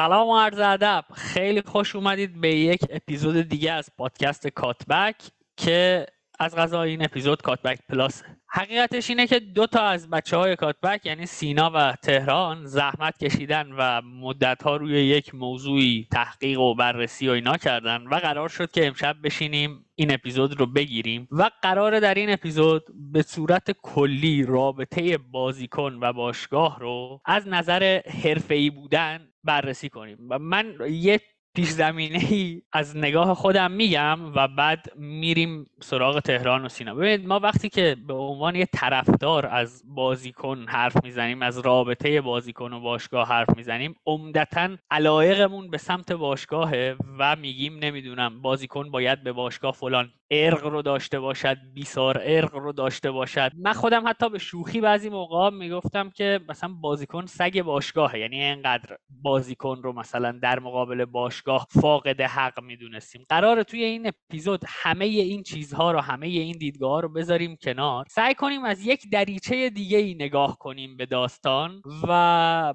سلام و عرض ادب، خیلی خوش اومدید به یک اپیزود دیگه از پادکست کاتبک که از قضا این اپیزود کاتبک پلاس. حقیقتش اینه که دو تا از بچه‌های کاتبک یعنی سینا و تهران زحمت کشیدن و مدت‌ها روی یک موضوعی تحقیق و بررسی و اینا کردن و قرار شد که امشب بشینیم این اپیزود رو بگیریم و قراره در این اپیزود به صورت کلی رابطه بازیکن و باشگاه رو از نظر حرفه‌ای بودن بررسی کنیم. و من یه پیش زمینه‌ای از نگاه خودم میگم و بعد میریم سراغ تهران و سینا. ببینید، ما وقتی که به عنوان یه طرفدار از بازیکن حرف میزنیم، از رابطه بازیکن و باشگاه حرف میزنیم، عمدتاً علایقمون به سمت باشگاهه و میگیم نمیدونم بازیکن باید به باشگاه فلان ارق رو داشته باشد، بیسار ارق رو داشته باشد. من خودم حتی به شوخی بعضی موقعا میگفتم که مثلا بازیکن سگ باشگاهه، یعنی اینقدر بازیکن رو مثلا در مقابل باشگاه فاقد حق میدونستیم. قراره توی این اپیزود همه این چیزها رو، همه این دیدگاه‌ها رو بذاریم کنار، سعی کنیم از یک دریچه دیگه‌ای نگاه کنیم به داستان. و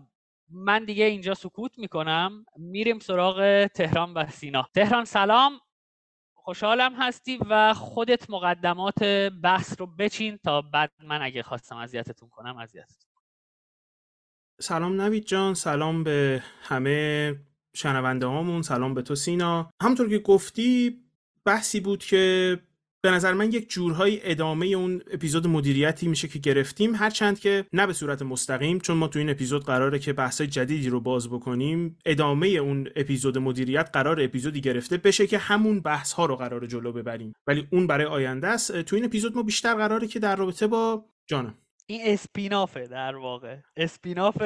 من دیگه اینجا سکوت میکنم، میریم سراغ تهران و سینا. تهران سلام، خوشحالم هستی و خودت مقدمات بحث رو بچین تا بعد من اگه خواستم اذیتتون کنم اذیتتون. سلام نوید جان، سلام به همه شنونده هامون، سلام به تو سینا. همونطور که گفتی بحثی بود که به نظر من یک جورهای ادامه اون اپیزود مدیریتی میشه که گرفتیم، هرچند که نه به صورت مستقیم، چون ما تو این اپیزود قراره که بحثای جدیدی رو باز بکنیم. ادامه اون اپیزود مدیریت قراره اپیزودی گرفته بشه که همون بحث ها رو قراره جلو ببریم، ولی اون برای آینده است. تو این اپیزود ما بیشتر قراره که در رابطه با این اسپینافه، در واقع اسپیناف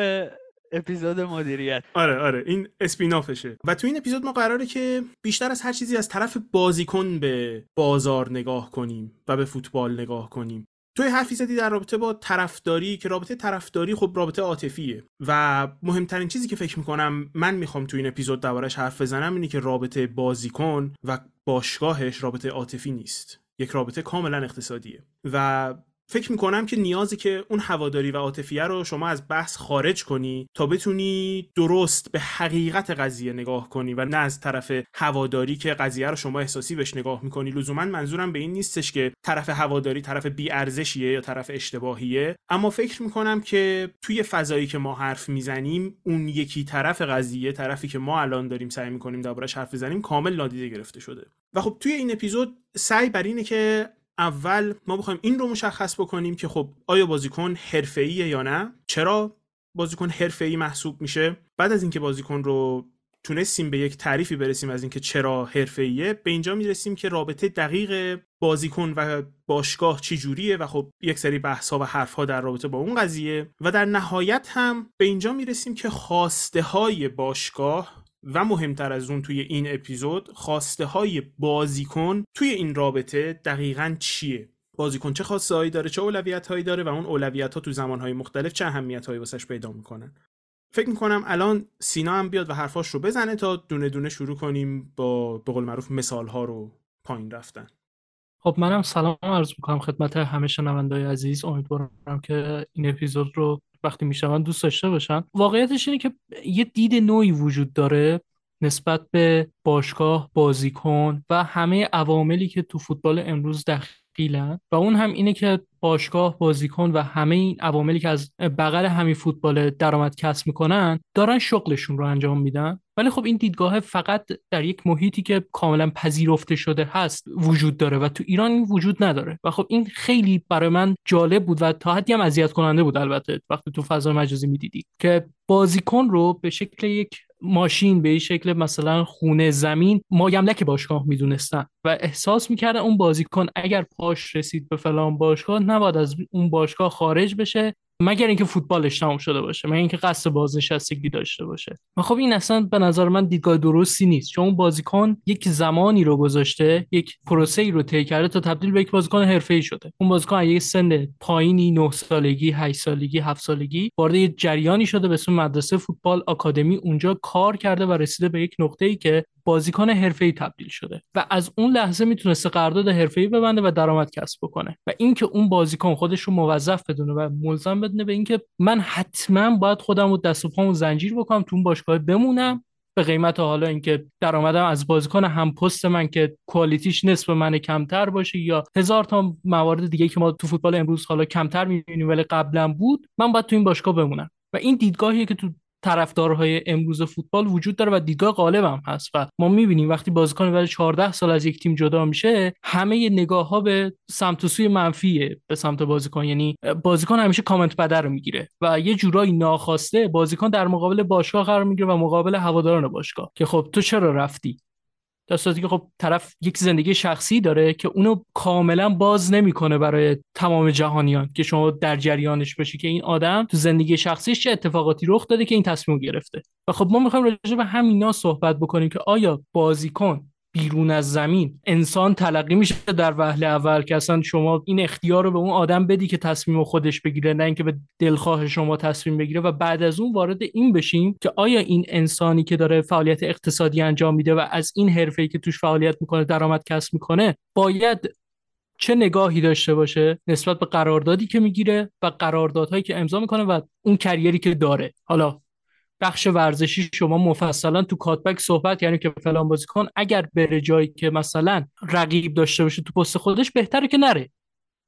اپیزود مدیریت. آره این اسپینافشه. و تو این اپیزود ما قراره که بیشتر از هر چیزی از طرف بازیکن به بازار نگاه کنیم و به فوتبال نگاه کنیم. توی حرفی زدی در رابطه با طرفداری که رابطه طرفداری خب رابطه عاطفیه و مهمترین چیزی که فکر میکنم من میخوام تو این اپیزود دربارش حرف بزنم اینه که رابطه بازیکن و باشگاهش رابطه عاطفی نیست، یک رابطه کاملا اقتصادیه. و فکر میکنم که نیازی که اون هواداری و عاطفیه رو شما از بحث خارج کنی تا بتونی درست به حقیقت قضیه نگاه کنی و نه از طرف هواداری که قضیه رو شما احساسی بهش نگاه میکنی. لزوما منظورم به این نیستش که طرف هواداری طرف بی‌ارزشیه یا طرف اشتباهیه، اما فکر میکنم که توی فضایی که ما حرف میزنیم اون یکی طرف قضیه، طرفی که ما الان داریم سعی میکنیم دربارش حرف بزنیم، کامل نادیده گرفته شده. و خب توی این اپیزود سعی بر اینه که اول ما بخوایم این رو مشخص بکنیم که خب آیا بازیکن حرفه‌ایه یا نه، چرا بازیکن حرفه‌ای محسوب میشه. بعد از اینکه بازیکن رو تونستیم به یک تعریفی برسیم از اینکه چرا حرفه‌ایه، به اینجا میرسیم که رابطه دقیق بازیکن و باشگاه چی جوریه و خب یک سری بحث‌ها و حرف‌ها در رابطه با اون قضیه. و در نهایت هم به اینجا میرسیم که خواسته‌های باشگاه و مهمتر از اون توی این اپیزود خواسته های بازیکن توی این رابطه دقیقاً چیه، بازیکن چه خواسته هایی داره، چه اولویت هایی داره و اون اولویت ها تو زمان های مختلف چه اهمیت هایی واسش پیدا میکنن. فکر میکنم الان سینا هم بیاد و حرفاش رو بزنه تا دونه دونه شروع کنیم با به قول معروف مثال ها رو پایین رفتن. خب منم سلام عرض میکنم خدمت همه شنوندای عزیز، امیدوارم که این اپیزود رو وقتی میشون دوست داشته باشن. واقعیتش اینه که یه دید نوعی وجود داره نسبت به باشگاه، بازیکن و همه عواملی که تو فوتبال امروز دخیلن و اون هم اینه که باشگاه، بازیکن و همه این عواملی که از بغل همین فوتبال درآمد کسب میکنن دارن شغلشون رو انجام میدن. ولی خب این دیدگاه فقط در یک محیطی که کاملا پذیرفته شده هست وجود داره و تو ایران این وجود نداره و خب این خیلی برای من جالب بود و تا حدی هم اذیت کننده بود البته وقتی تو فضای مجازی میدیدی که بازیکن رو به شکل یک ماشین، به شکل مثلا خونه، زمین، مایملک باشگاه میدونستن و احساس میکردن اون بازیکن اگر پاش رسید به فلان باشگاه نباید از اون باشگاه خارج بشه مگر اینکه فوتبالش تموم شده باشه، مگر اینکه قصد بازنشستگی داشته باشه. و خب این اصلا به نظر من دیدگاه درستی نیست، چون بازیکن یک زمانی رو گذاشته، یک پروسه‌ای رو طی کرده تا تبدیل به یک بازیکن حرفه‌ای شده. اون بازیکن از یک سن پایینی 9 سالگی، 8 سالگی، 7 سالگی وارد یک جریانی شده به اسم مدرسه فوتبال آکادمی، اونجا کار کرده و رسیده به یک نقطه‌ای که بازیکن حرفه‌ای تبدیل شده و از اون لحظه میتونسته قرارداد حرفه‌ای ببنده و درآمد کسب بکنه و اینکه اون بازیکن خودش رو موظف بدونه و ملزم بدونه به اینکه من حتما باید خودم رو دست و پامو زنجیر بکنم تو اون باشگاه بمونم به قیمت حالا اینکه درآمدم از بازیکن هم پست من که کوالیتیش نسبت من کمتر باشه یا هزار تا موارد دیگه که ما تو فوتبال امروز حالا کمتر می‌بینیم ولی قبلا بود، من باید تو این باشگاه بمونم. و این دیدگاهیه که تو طرفدارهای امروز فوتبال وجود داره و دیدگاه غالب هم هست و ما می‌بینیم وقتی بازیکن بعد 14 سال از یک تیم جدا میشه، همه نگاه‌ها به سمت و سوی منفیه به سمت بازیکن، یعنی بازیکن همیشه کامنت بدر رو میگیره و یه جورایی ناخواسته بازیکن در مقابل باشگاه قرار میگیره و مقابل هواداران باشگاه که خب تو چرا رفتی؟ درسته که خب طرف یک زندگی شخصی داره که اونو کاملا باز نمیکنه برای تمام جهانیان که شما در جریانش باشی که این آدم تو زندگی شخصیش چه اتفاقاتی رخ داده که این تصمیم گرفته. و خب ما میخوایم راجع به همینا صحبت بکنیم که آیا بازیکن بیرون از زمین انسان تلقی میشه در وهله اول که اصلا شما این اختیار رو به اون آدم بدی که تصمیم خودش بگیره، نه اینکه به دلخواه شما تصمیم بگیره، و بعد از اون وارد این بشیم که آیا این انسانی که داره فعالیت اقتصادی انجام میده و از این حرفه‌ای که توش فعالیت میکنه درآمد کسب میکنه باید چه نگاهی داشته باشه نسبت به قراردادی که میگیره و قراردادهایی که امضا میکنه و اون کریری که داره. حالا بخش ورزشی شما مفصلا تو کاتبک صحبت، یعنی که فلان بازیکن اگر بره جایی که مثلا رقیب داشته باشه تو پست خودش بهتره که نره،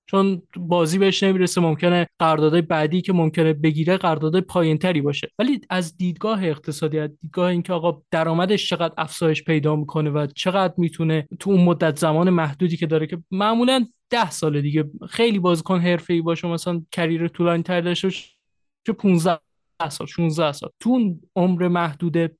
چون بازی بهش نمیرسه، ممکنه قراردادهای بعدی که ممکنه بگیره قراردادهای پایینتری باشه. ولی از دیدگاه اقتصادی، از دیدگاه اینکه آقا درآمدش چقدر افزایش پیدا میکنه و چقدر میتونه تو اون مدت زمان محدودی که داره که معمولا 10 سال دیگه خیلی بازیکن حرفه‌ای باشه مثلا کریر طولانی‌تر داشته چه 15 سال 16 سال، تو اون عمر محدود 15-16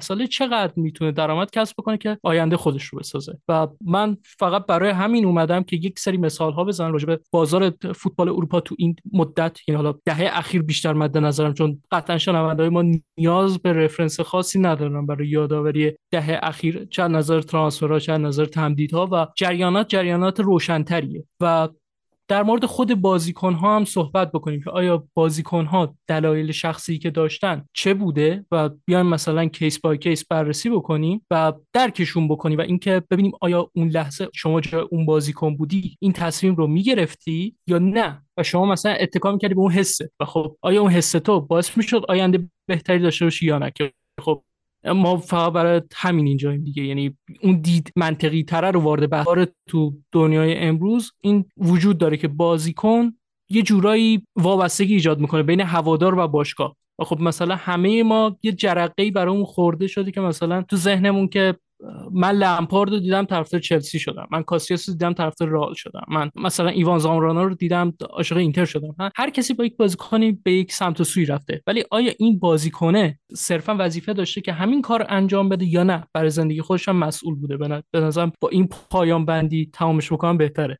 ساله چقدر میتونه درآمد کسب بکنه که آینده خودش رو بسازه. و من فقط برای همین اومدم که یک سری مثال ها بزنم راجع به بازار فوتبال اروپا تو این مدت، یعنی حالا دهه اخیر بیشتر مد نظرم، چون قطعا شنونده‌های ما نیاز به رفرنس خاصی ندارن برای یادآوری دهه اخیر، چه نظر ترانسفرها چه نظر تمدیدها و جریانات روشن‌تریه. و در مورد خود بازیکن‌ها هم صحبت بکنیم که آیا بازیکن‌ها دلایل شخصی که داشتن چه بوده و بیایم مثلا کیس بای کیس بررسی بکنیم و درکشون بکنیم و اینکه ببینیم آیا اون لحظه شما جای اون بازیکن بودی این تصمیم رو میگرفتی یا نه و شما مثلا اتکا می‌کردی به اون حسه و خب آیا اون حسه تو باعث می‌شد آینده بهتری داشته باشی یا نه. که خب ما فقط برای همین اینجاییم دیگه، یعنی اون دید منطقی تره رو وارد بحث تو دنیای امروز این وجود داره که بازیکن یه جورایی وابستگی ایجاد میکنه بین هوادار و باشگاه. و خب مثلا همه ما یه جرقه‌ای برامون خورده شده که مثلا تو ذهنمون که من لمپاردو دیدم طرفدار چلسی شدم، من کاسیاسو دیدم طرفدار رئال شدم، من مثلا ایوان زامرانا رو دیدم عاشق اینتر شدم. هر کسی با یک بازیکنی به یک سمت و سوی رفته، ولی آیا این بازیکنه صرفا وظیفه داشته که همین کار انجام بده یا نه برای زندگی خودش هم مسئول بوده؟ به نظرم با این پایان بندی تمامش بکنم بهتره.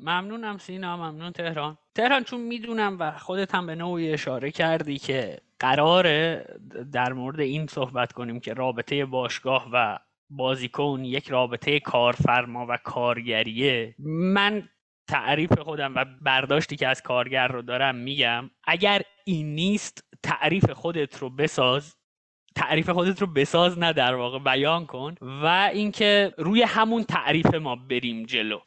ممنونم سینا، ممنون تهران. چون میدونم و خودت هم به نوعی اشاره کردی که قراره در مورد این صحبت کنیم که رابطه باشگاه و بازیکن یک رابطه کارفرما و کارگریه، من تعریف خودم و برداشتی که از کارگر رو دارم میگم اگر این نیست تعریف خودت رو بساز، نه در واقع بیان کن و اینکه روی همون تعریف ما بریم جلو.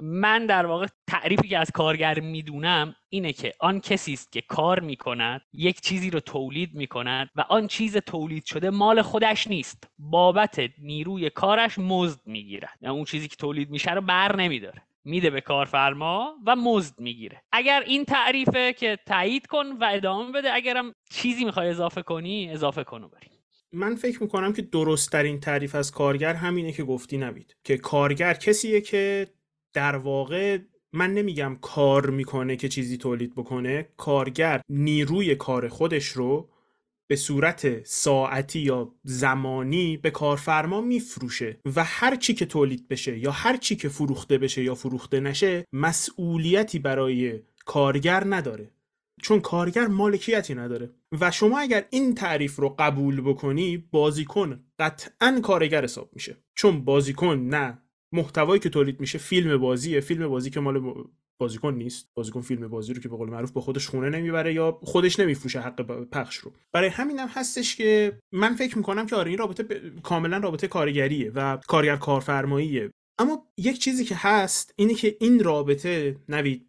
من در واقع تعریفی که از کارگر میدونم اینه که آن کسی است که کار میکند، یک چیزی رو تولید میکند و آن چیز تولید شده مال خودش نیست، بابت نیروی کارش مزد میگیرد. یعنی اون چیزی که تولید میشه رو بر نمیداره، میده به کارفرما و مزد میگیره. اگر این تعریفه که تایید کن و ادامه بده، اگرم چیزی میخوای اضافه کنی اضافه کن و بریم. من فکر میکنم که درست ترین تعریف از کارگر همینه که گفتی نوید، که کارگر کسیه که در واقع، من نمیگم کار میکنه که چیزی تولید بکنه، کارگر نیروی کار خودش رو به صورت ساعتی یا زمانی به کارفرما میفروشه و هر چی که تولید بشه یا هر چی که فروخته بشه یا فروخته نشه مسئولیتی برای کارگر نداره، چون کارگر مالکیتی نداره. و شما اگر این تعریف رو قبول بکنی، بازیکن قطعاً کارگر حساب میشه، چون بازیکن نه محتوایی که تولید میشه فیلم بازیه، فیلم بازی که مال بازیکن نیست، بازیکن فیلم بازی رو که به قول معروف با خودش خونه نمیبره یا خودش نمیفروشه حق پخش رو. برای همینم هستش که من فکر میکنم که آره این رابطه کاملا رابطه کارگریه و کارگر کارفرماییه. اما یک چیزی که هست اینه که این رابطه نوید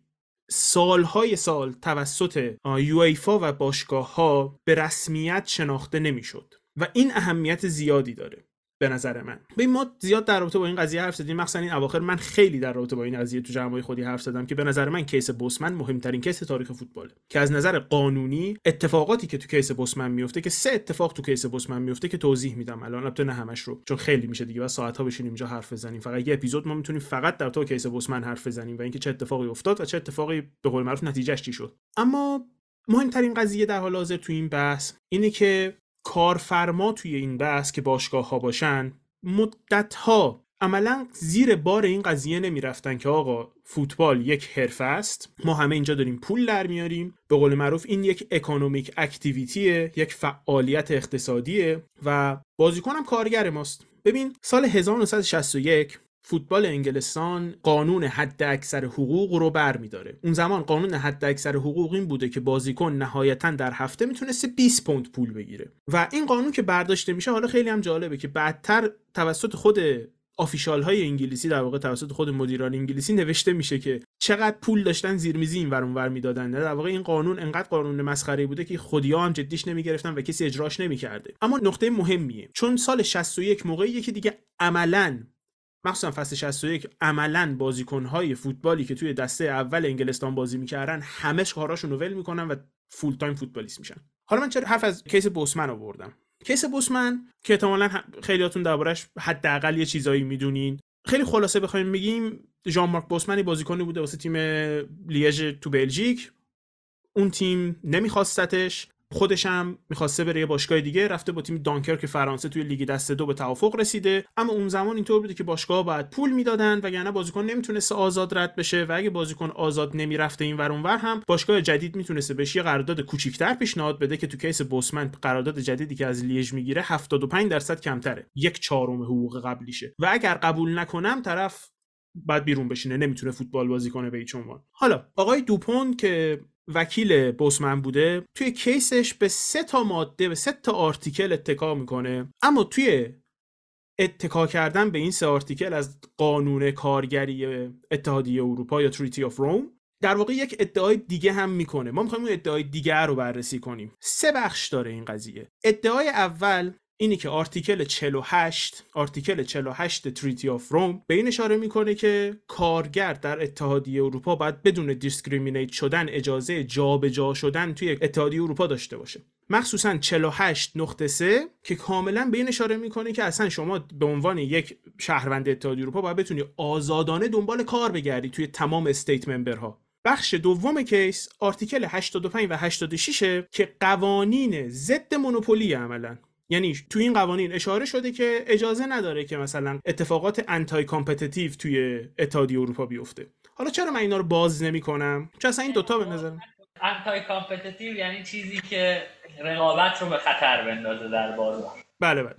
سالهای سال توسط یویفا و باشگاه ها به رسمیت شناخته نمیشد و این اهمیت زیادی داره به نظر من. ببین ما زیاد در رابطه با این قضیه حرف زدیم، مثلا این اواخر من خیلی در رابطه با این قضیه تو جمع‌های خودی حرف زدم که به نظر من کیس بوسمن مهمترین کیس تاریخ فوتباله، که از نظر قانونی اتفاقاتی که تو کیس بوسمن میفته، که سه اتفاق تو کیس بوسمن میفته که توضیح میدم الان، البته نه همش رو چون خیلی میشه دیگه، بعد ساعت‌ها بشینیم اینجا حرف بزنیم، فقط یه اپیزود ما میتونیم فقط در تو کیس بوسمن حرف بزنیم و اینکه چه اتفاقی افتاد و چه اتفاقی به قول معروف نتیجه‌اش چی شد. اما مهمترین قضیه در حال حاضر تو این بحث اینه که کارفرما توی این بحث که باشگاه ها باشن مدت‌ها عملاً زیر بار این قضیه نمیرفتن که آقا فوتبال یک حرفه است، ما همه اینجا داریم پول در میاریم، به قول معروف این یک اکانومیک اکتیویتیه، یک فعالیت اقتصادیه و بازیکن هم کارگر ماست. ببین سال 1961 فوتبال انگلستان قانون حد اکثر حقوق رو برمی‌داره. اون زمان قانون حد اکثر حقوق این بوده که بازیکن نهایتاً در هفته میتونسته 20 پوند پول بگیره و این قانون که برداشته میشه، حالا خیلی هم جالبه که بعدتر توسط خود آفیشال های انگلیسی، در واقع توسط خود مدیران انگلیسی نوشته میشه که چقدر پول داشتن زیرمیزی اینور اونور میدادن. در واقع این قانون انقدر قانون مسخره بوده که خودیا هم جدیش نمیگرفتن و کسی اجراش نمی‌کرده. اما نکته مهمیه چون سال 61 موقعیه که دیگه عملاً مخصوصا فصل 61 عملاً بازیکن‌های فوتبالی که توی دسته اول انگلستان بازی می‌کردن همش کاراشون رو ول می‌کنن و فول تایم فوتبالیست میشن. حالا من چرا حرف از کیس بوسمن آوردم؟ کیس بوسمن که احتمالاً خیلیاتون دربارش حداقل یه چیزایی میدونین. خیلی خلاصه بخوایم بگیم، ژان مارک بوسمن بازیکنی بوده واسه تیم لیژ تو بلژیک. اون تیم نمی‌خواستتش، خودش هم می‌خواسته بره یه باشگاه دیگه، رفته با تیم دانکرک که فرانسه توی لیگ دسته 2 به توافق رسیده. اما اون زمان اینطور بوده که باشگاه‌ها باید پول میدادن وگرنه بازیکن نمیتونسته آزاد رد بشه و اگه بازیکن آزاد نمیرفته اینور اونور هم باشگاه جدید میتونسته بهش یه قرارداد کوچیک‌تر پیشنهاد بده که تو کیس بوسمن قرارداد جدیدی که از لیژ میگیره 75% کمتره، 1/4 حقوق قبلیشه و اگر قبول نکنم طرف بعد بیرون بشینه، نمیتونه فوتبال بازی کنه به هیچ عنوان. حالا آقای دوپون که وکیل بوسمن بوده توی کیسش به 3 ماده، به 3 آرتیکل اتکا میکنه، اما توی اتکا کردن به این 3 آرتیکل از قانون کارگری اتحادیه اروپا یا تریتی اوف روم در واقع یک ادعای دیگه هم میکنه. ما میخوایم اون ادعای دیگه رو بررسی کنیم. 3 بخش داره این قضیه. ادعای اول اینی که آرتیکل 48 تریتی آف روم به این اشاره میکنه که کارگر در اتحادیه اروپا باید بدون دیسکریمینیت شدن اجازه جابجا شدن توی اتحادیه اروپا داشته باشه، مخصوصا 48.3 که کاملا به این اشاره میکنه که اصلا شما به عنوان یک شهروند اتحادیه اروپا باید بتونی آزادانه دنبال کار بگردی توی تمام استیت ممبرها. بخش دوم کیس آرتیکل 85 و 86 که قوانین ضد مونوپولی، عملا یعنی تو این قوانین اشاره شده که اجازه نداره که مثلا اتفاقات انتای کامپتیتیو توی اتحادیه اروپا بیفته. حالا چرا من اینا رو باز نمی‌کنم؟ چون اصلا این دوتا به نظر انتای کامپتیتیو یعنی چیزی که رقابت رو به خطر بندازه در بازار. بله.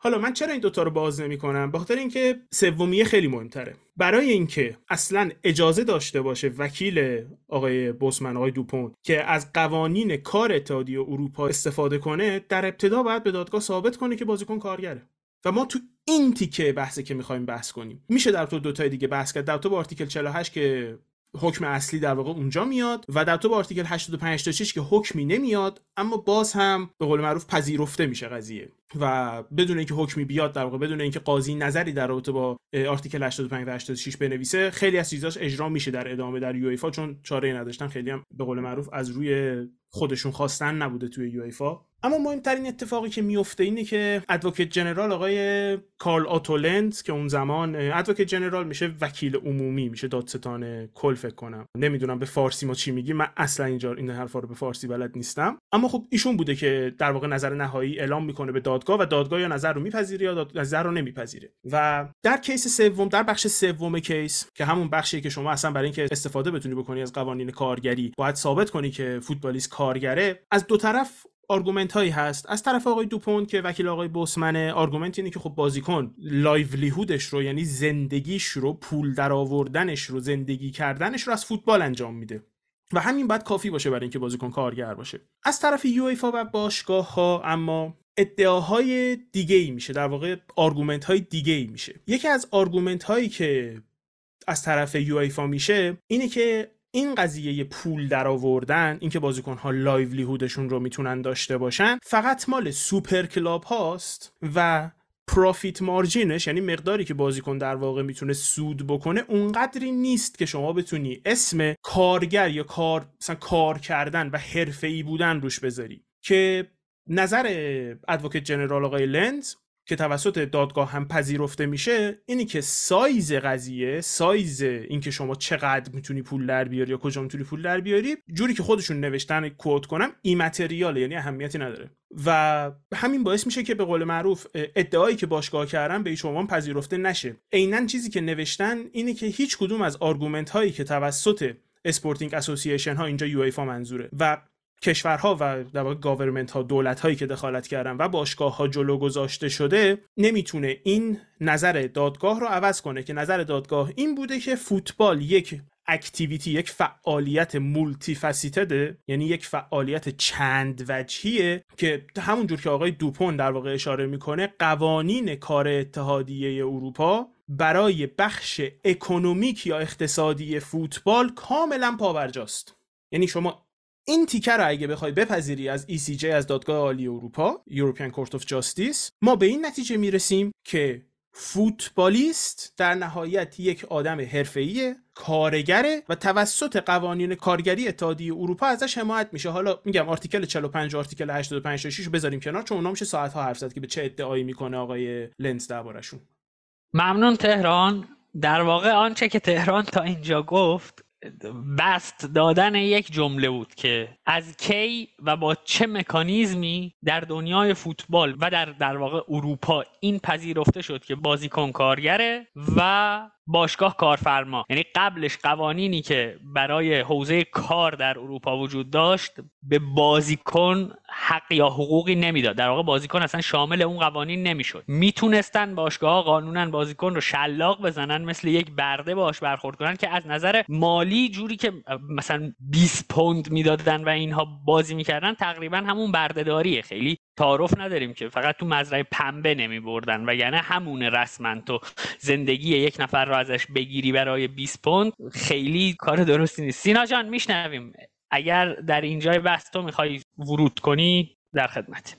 حالا من چرا این دوتا رو باز نمی‌کنم؟ به خاطر اینکه سومیه خیلی مهم‌تره. برای اینکه اصلا اجازه داشته باشه وکیل آقای بوسمن، آقای دوپون، که از قوانین کار اتحادیه اروپا استفاده کنه، در ابتدا باید به دادگاه ثابت کنه که بازیکن کارگره. و ما تو این تیکه بحثی که می‌خوایم بحث کنیم. میشه در تو دوتای دیگه بحث کرد. در تو با آرتیکل 48 که حکم اصلی در واقع اونجا میاد و در تو با آرتیکل 85 تا 6 که حکمی نمیاد، اما باز هم به قول معروف پذیرفته میشه قضیه و بدون اینکه حکمی بیاد، در واقع بدون اینکه قاضی نظری در رابطه با آرتیکل 85 و 86 بنویسه، خیلی از چیزاش اجرا میشه در ادامه در یویفا، چون چاره‌ای نداشتن، خیلی هم به قول معروف از روی خودشون خواستن نبوده توی یویفا. اما مهمترین اتفاقی که میفته اینه که ادوکیت جنرال آقای کارل آتولند که اون زمان ادوکیت جنرال میشه وکیل عمومی، میشه دادستان کل، فکر کنم، نمیدونم به فارسی ما چی میگیم، من اصلا اینجا این حرفا رو به فارسی بلد نیستم، اما خب ایشون بوده که در واقع نظر نهایی اعلام میکنه به دادگاه و دادگاه یا نظر رو میپذیره یا نظر رو نمیپذیره. و در کیس سوم، در بخش سوم کیس که همون بخشیه که شما اصلا برای اینکه استفاده بتونی بکنی از قوانین کارگری باید ثابت کنی که فوتبالیست کارگره، از دو طرف آرگومنت هایی هست. از طرف آقای دوپون که وکیل آقای بوسمنه، آرگومنت اینه که خب بازیکن لایولیهودش رو، یعنی زندگیش رو، پول درآوردنش رو، زندگی کردنش رو از فوتبال انجام میده و همین باید کافی باشه برای اینکه بازیکن کارگر باشه. از طرف یویفا و باشگاه ها اما ادعاهای دیگه ای میشه، در واقع آرگومنت های دیگه ای میشه. یکی از آرگومنت هایی که از طرف یویفا میشه اینه که این قضیه پول درآوردن، اینکه بازیکن‌ها لایولیهودشون رو میتونن داشته باشن، فقط مال سوپر کلاب هاست و پروفیت مارجینش، یعنی مقداری که بازیکن در واقع میتونه سود بکنه، اونقدری نیست که شما بتونی اسم کارگر یا کار کردن و حرفه‌ای بودن روش بذاری. که نظر ادوکیت جنرال آقای لند که توسط دادگاه هم پذیرفته میشه اینی که سایز قضیه، سایز اینکه شما چقدر میتونی پول در بیاری یا کجا میتونی پول در بیاری، جوری که خودشون نوشتن کوت کنم، ایمتریاله، یعنی اهمیتی نداره و همین باعث میشه که به قول معروف ادعایی که باشگاه کردن به هیچ عنوان پذیرفته نشه. عیناً چیزی که نوشتن اینه که هیچ کدوم از آرگومنت هایی که توسط اسپورتینگ اسوسییشن ها، اینجا یوفا منظوره، و کشورها و در واقع گاورمنت ها، دولت هایی که دخالت کردن و باشگاه ها جلو گذاشته شده، نمیتونه این نظر دادگاه رو عوض کنه. که نظر دادگاه این بوده که فوتبال یک اکتیویتی، یک فعالیت مولتی فاسیتده، یعنی یک فعالیت چند وجهیه که همونجور که آقای دوپون در واقع اشاره میکنه، قوانین کار اتحادیه اروپا برای بخش اکونومیک یا اقتصادی فوتبال کاملا پابرجاست. یعنی شما این تیکه رو اگه بخوای بپذیری از ECJ، از دادگاه عالی اروپا، European Court of Justice، ما به این نتیجه میرسیم که فوتبالیست در نهایت یک آدم حرفه‌ایه، کارگره و توسط قوانین کارگری اتحادیه اروپا ازش حمایت میشه. حالا میگم آرتیکل 45 و آرتیکل 85 و 6 رو بذاریم کنار، چون اونا میشه ساعت‌ها حرف زد که به چه ادعایی میکنه آقای لنز دربارشون. ممنون تهران. در واقع آنچه که تهران تا اینجا گفت بست دادن یک جمله بود که از کی و با چه مکانیزمی در دنیای فوتبال و در واقع اروپا این پذیرفته شد که بازیکن کارگره و باشگاه کارفرما. یعنی قبلش قوانینی که برای حوزه کار در اروپا وجود داشت به بازیکن حق یا حقوقی نمیداد، در واقع بازیکن اصلا شامل اون قوانین نمیشد. میتونستن باشگاه‌ها قانوناً بازیکن رو شلاق بزنن، مثل یک برده باش برخورد کنن، که از نظر مالی جوری که مثلا 20 پوند میدادن و اینها بازی میکردن تقریبا همون بردهداریه، خیلی تعارف نداریم که فقط تو مزرعه پنبه نمیبردن، وگرنه همون رسما تو زندگی یک نفر رو ازش بگیری برای 20 پوند خیلی کار درستی نیست. سینا جان میشنویم، اگر در اینجای بحث تو میخوای ورود کنی در خدمت.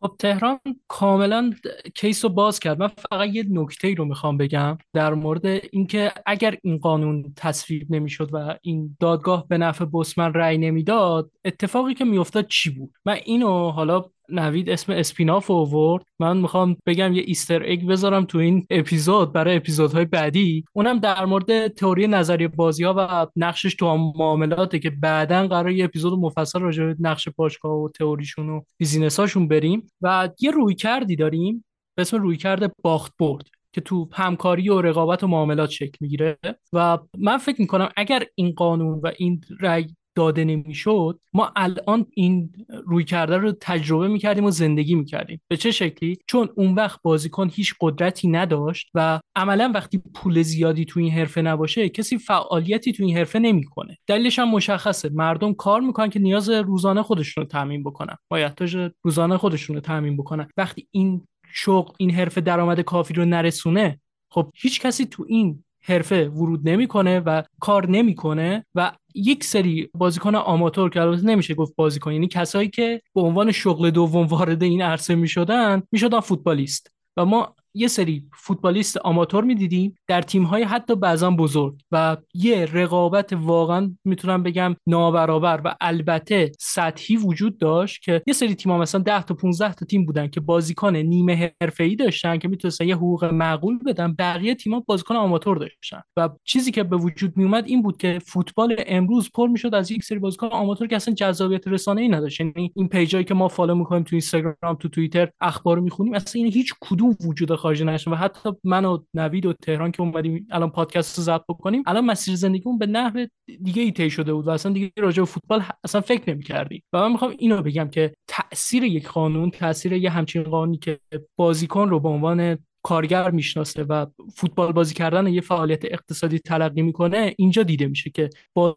خب تهران کاملا کیس رو باز کرد. من فقط یه نکته رو میخوام بگم در مورد اینکه اگر این قانون تصویب نمیشد و این دادگاه به نفع بوسمن رأی نمیداد، اتفاقی که میافتاد چی بود؟ من اینو حالا نوید اسم اسپیناف آورد، من میخوام بگم یه ایستر اگ بذارم تو این اپیزود برای اپیزودهای بعدی، اونم در مورد تئوری نظریه بازی‌ها و نقشش تو معاملاته که بعداً قراره یه اپیزود مفصل راجع به نقش باشگاه و تئوریشون و بیزینس‌هاشون بریم. و یه رویکردی داریم به اسم رویکرد باخت برد که تو همکاری و رقابت و معاملات شکل میگیره و من فکر میکنم اگر این قانون و این رأی داده نمیشد، ما الان این روی کرده رو تجربه میکردیم و زندگی میکردیم. به چه شکلی؟ چون اون وقت بازیکن هیچ قدرتی نداشت و عملا وقتی پول زیادی تو این حرفه نباشه کسی فعالیتی تو این حرفه نمیکنه. دلیلش هم مشخصه، مردم کار میکنن که نیاز روزانه خودشون رو تامین بکنن، مایحتاج روزانه خودشون رو تامین بکنن. وقتی این شغل، این حرفه درآمد کافی رو نرسونه، خب هیچ کسی تو این حرفه ورود نمیکنه و کار نمیکنه و یک سری بازیکن آماتور که البته نمیشه گفت بازیکن، یعنی کسایی که به عنوان شغل دوم وارد این عرصه میشدن فوتبالیست. و ما یه سری فوتبالیست آماتور میدیدیم در تیم‌های حتی بعضا بزرگ و یه رقابت واقعا میتونم بگم نابرابر و البته سطحی وجود داشت که یه سری تیم‌ها مثلا 10 تا 15 تا تیم بودن که بازیکن نیمه حرفه‌ای داشتن که میتونستن یه حقوق معقول بدن، بقیه تیم‌ها بازیکن آماتور داشتن و چیزی که به وجود میومد این بود که فوتبال امروز پر میشد از یک سری بازیکن آماتور که اصلا جذابیت رسانه‌ای نداشت. یعنی این پیجایی که ما فالو می‌کنیم تو اینستاگرام، تو توییتر اخبار می‌خونیم، اصلا این هیچ کدوم وجود خارج. و حتی من و نوید و تهران که اومدیم الان پادکست رو ضبط بکنیم، الان مسیر زندگیمون به نحو دیگه ای طی شده بود و اصلا دیگه راجع به فوتبال اصلا فکر نمی‌کردیم. و من می‌خوام اینو بگم که تأثیر یک قانون، تأثیر یه همچین قانونی که بازیکن رو به عنوان کارگر میشناسه و فوتبال بازی کردن یه فعالیت اقتصادی تلقی میکنه، اینجا دیده میشه که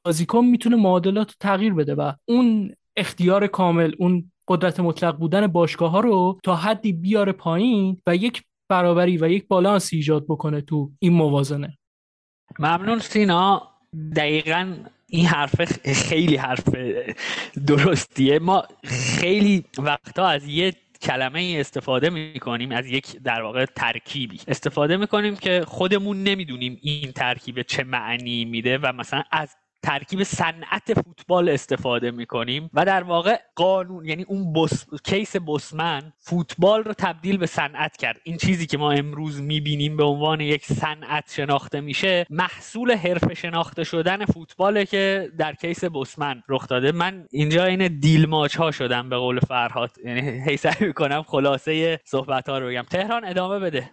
بازیکن میتونه معادلات رو تغییر بده و اون اختیار کامل، اون قدرت مطلق بودن باشگاه‌ها رو تا حدی بیاره پایین و یک برابری و یک بالانس ایجاد بکنه تو این موازنه. ممنون سینا. دقیقاً این حرف خیلی حرف درستیه. ما خیلی وقتا از یه کلمه استفاده میکنیم، از یک در واقع ترکیبی استفاده میکنیم که خودمون نمیدونیم این ترکیب چه معنی میده و مثلا از ترکیب صنعت فوتبال استفاده میکنیم و در واقع قانون، یعنی اون کیس بسمن فوتبال رو تبدیل به صنعت کرد. این چیزی که ما امروز میبینیم به عنوان یک صنعت شناخته میشه، محصول حرفه شناخته شدن فوتباله که در کیس بسمن رخ داده. من اینجا این دیل ماچ ها شدم به قول فرهاد، یعنی حساب میکنم خلاصه صحبت ها رو بگم. تهران ادامه بده.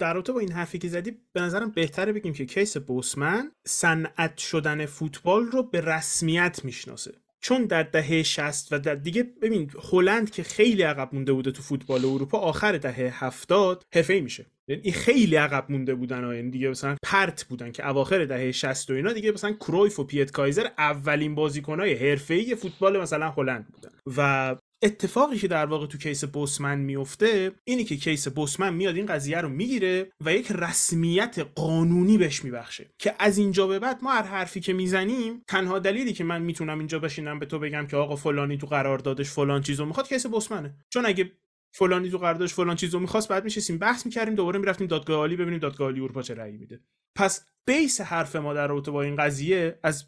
در رابطه با این حرفی که زدی به نظرم بهتره بگیم که کیس بوسمن صنعت شدن فوتبال رو به رسمیت میشناسه، چون در دهه 60 و در دیگه ببین هولند که خیلی عقب مونده بوده تو فوتبال اروپا، آخر دهه 70 حرفه‌ای میشه. این خیلی عقب مونده بودن ها، یعنی دیگه مثلا پرت بودن که اواخر دهه 60 و اینا دیگه مثلا کرویف و پیت کایزر اولین بازیکن‌های حرفه‌ای فوتبال مثلا هولند بودن. و اتفاقی که در واقع تو کیس بوسمن میفته اینی که کیس بوسمن میاد این قضیه رو میگیره و یک رسمیت قانونی بهش میبخشه که از اینجا به بعد ما هر حرفی که میزنیم، تنها دلیلی که من میتونم اینجا بشینم به تو بگم که آقا فلانی تو قراردادش فلان چیزو میخواد، کیس بوسمنه. چون اگه فلانی تو قراردادش فلان چیزو میخواست، بعد میشستیم بحث میکردیم، دوباره میرفتیم دادگاه عالی ببینیم دادگاه عالی اروپا چه رأی میده. پس بیس حرف ما در رابطه با این قضیه از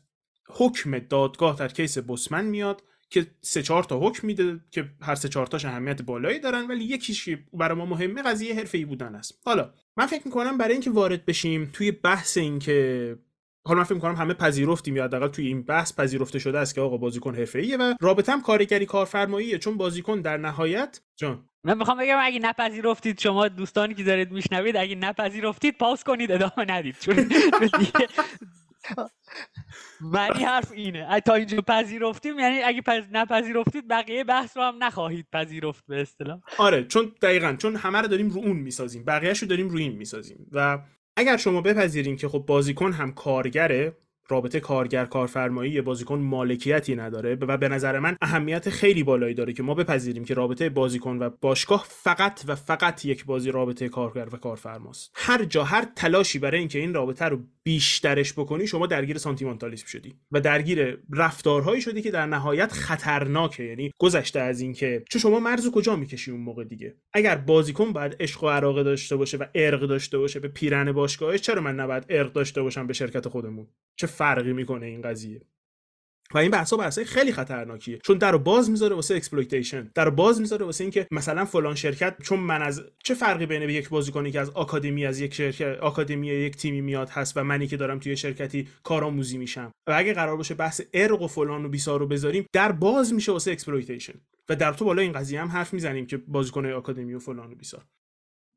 حکم دادگاه در کیس بوسمن میاد که 3-4 تا حکم میده که هر 3-4 تاش اهمیت بالایی دارن، ولی یکیش برای ما مهمه قضیه حرفه‌ای بودن است. حالا من فکر می‌کنم برای اینکه وارد بشیم توی بحث این که حالا من فکر می‌کنم همه پذیرفتیم یا حداقل توی این بحث پذیرفته شده است که آقا بازیکن حرفه‌ایه و رابطه هم کارگری کارفرماییه، چون بازیکن در نهایت جان. من می‌خوام بگم اگه نپذیرفتید شما دوستانی که دارید میشنوید، اگه نپذیرفتید پاس کنید ادامه ندید، چون معنی حرف اینه تا اینجا پذیرفتیم، یعنی اگه نپذیرفتید بقیه بحث رو هم نخواهید پذیرفت به اصطلاح. آره، چون دقیقاً چون همه رو داریم رو اون میسازیم، بقیه‌شو داریم رو این میسازیم. و اگر شما بپذیریم که خب بازیکن هم کارگره، رابطه کارگر کارفرمایی، بازیکن مالکیتی نداره و به نظر من اهمیت خیلی بالایی داره که ما بپذیریم که رابطه بازیکن و باشگاه فقط و فقط یک بازی رابطه کارگر و کارفرماست. هر جا هر تلاشی برای اینکه این رابطه رو بیشترش بکنی، شما درگیر سانتیمانتالیسم شدی و درگیر رفتارهایی شدی که در نهایت خطرناکه. یعنی گذشته از این که چه شما مرزو کجا میکشی اون موقع دیگه. اگر بازیکن باید عشق و علاقه داشته باشه و عرق داشته باشه به پیرن باشگاهش، چرا من نباید عرق داشته باشم به شرکت خودمون؟ چه فرقی میکنه این قضیه؟ و این بحثای خیلی خطرناکیه، چون درو باز میذاره واسه اکسپلویتیشن، درو باز میذاره واسه اینکه مثلا فلان شرکت، چون من از چه فرقی بین یک بازیکنی که از آکادمی از یک شرکت آکادمی یک تیمی میاد هست و منی که دارم توی شرکتی کارآموزی میشم. و اگه قرار باشه بحث ارق و فلان و بیسارو بذاریم، در باز میشه واسه اکسپلویتیشن و در تو بالا این قضیه هم حرف میزنیم که بازیکنای آکادمی و فلان و بیسار.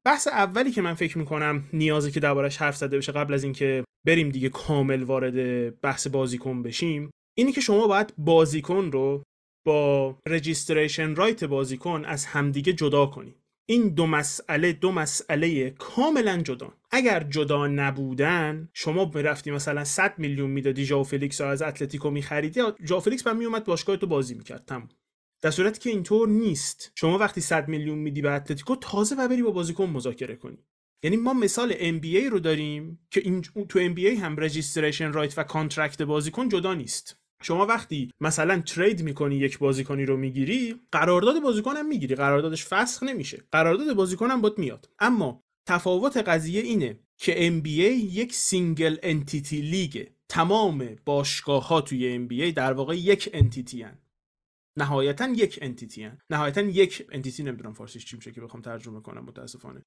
بحث اولی که من فکر میکنم نیازه که دربارش حرف زده بشه قبل از اینکه بریم دیگه کامل وارد بحث بازیکن بشیم، اینی که شما باید بازیکن رو با رجیستریشن رایت بازیکن از همدیگه جدا کنی. این دو مسئله کاملا جدا. اگر جدا نبودن، شما میرفتی مثلا 100 میلیون میدادی ژائو فلیکس رو از اتلتیکو میخریدی، ژائو فلیکس بعد میومد باشگاه تو بازی میکرد، تمام. در صورتی که اینطور نیست. شما وقتی 100 میلیون میدی به اتلتیکو، تازه و بری با بازیکن مذاکره کنی. یعنی ما مثال ام بی ای رو داریم که این تو ام بی ای هم رجیستریشن رایت و کانترکت بازیکن جدا نیست. شما وقتی مثلا ترید میکنی، یک بازیکنی رو میگیری، قرارداد بازیکن هم میگیری، قراردادش فسخ نمیشه، قرارداد بازیکن هم بهت میاد. اما تفاوت قضیه اینه که ام بی ای یک سینگل انتیتی لیگه. تمام باشگاه‌ها توی ام بی ای در واقع یک انتیتی ان. نهایتاً یک انتیتی، نمیدونم فارسیش چی میشه که بخوام ترجمه کنم، متاسفانه.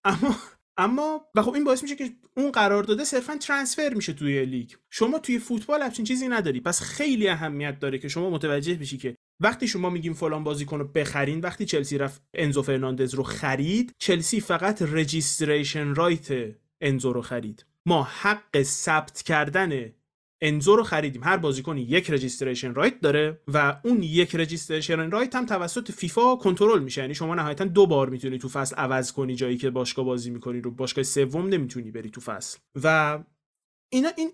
اما و خب این باعث میشه که اون قرارداد صرفاً ترانسفر میشه توی لیگ. شما توی فوتبال همچین چیزی نداری. پس خیلی اهمیت داره که شما متوجه بشی که وقتی شما میگیم فلان بازیکن رو بخرین، وقتی چلسی رفت انزو فرناندز رو خرید، چلسی فقط رجیستریشن رایت انزو رو خرید. ما حق ثبت کردن انزو رو خریدیم. هر بازیکن یک رجیستریشن رایت داره و اون یک رجیستریشن رایت هم توسط فیفا کنترل میشه. یعنی شما نهایتا 2 بار میتونی تو فصل عوض کنی جایی که باشگاه بازی میکنی رو، باشگاه سوم نمیتونی بری تو فصل. و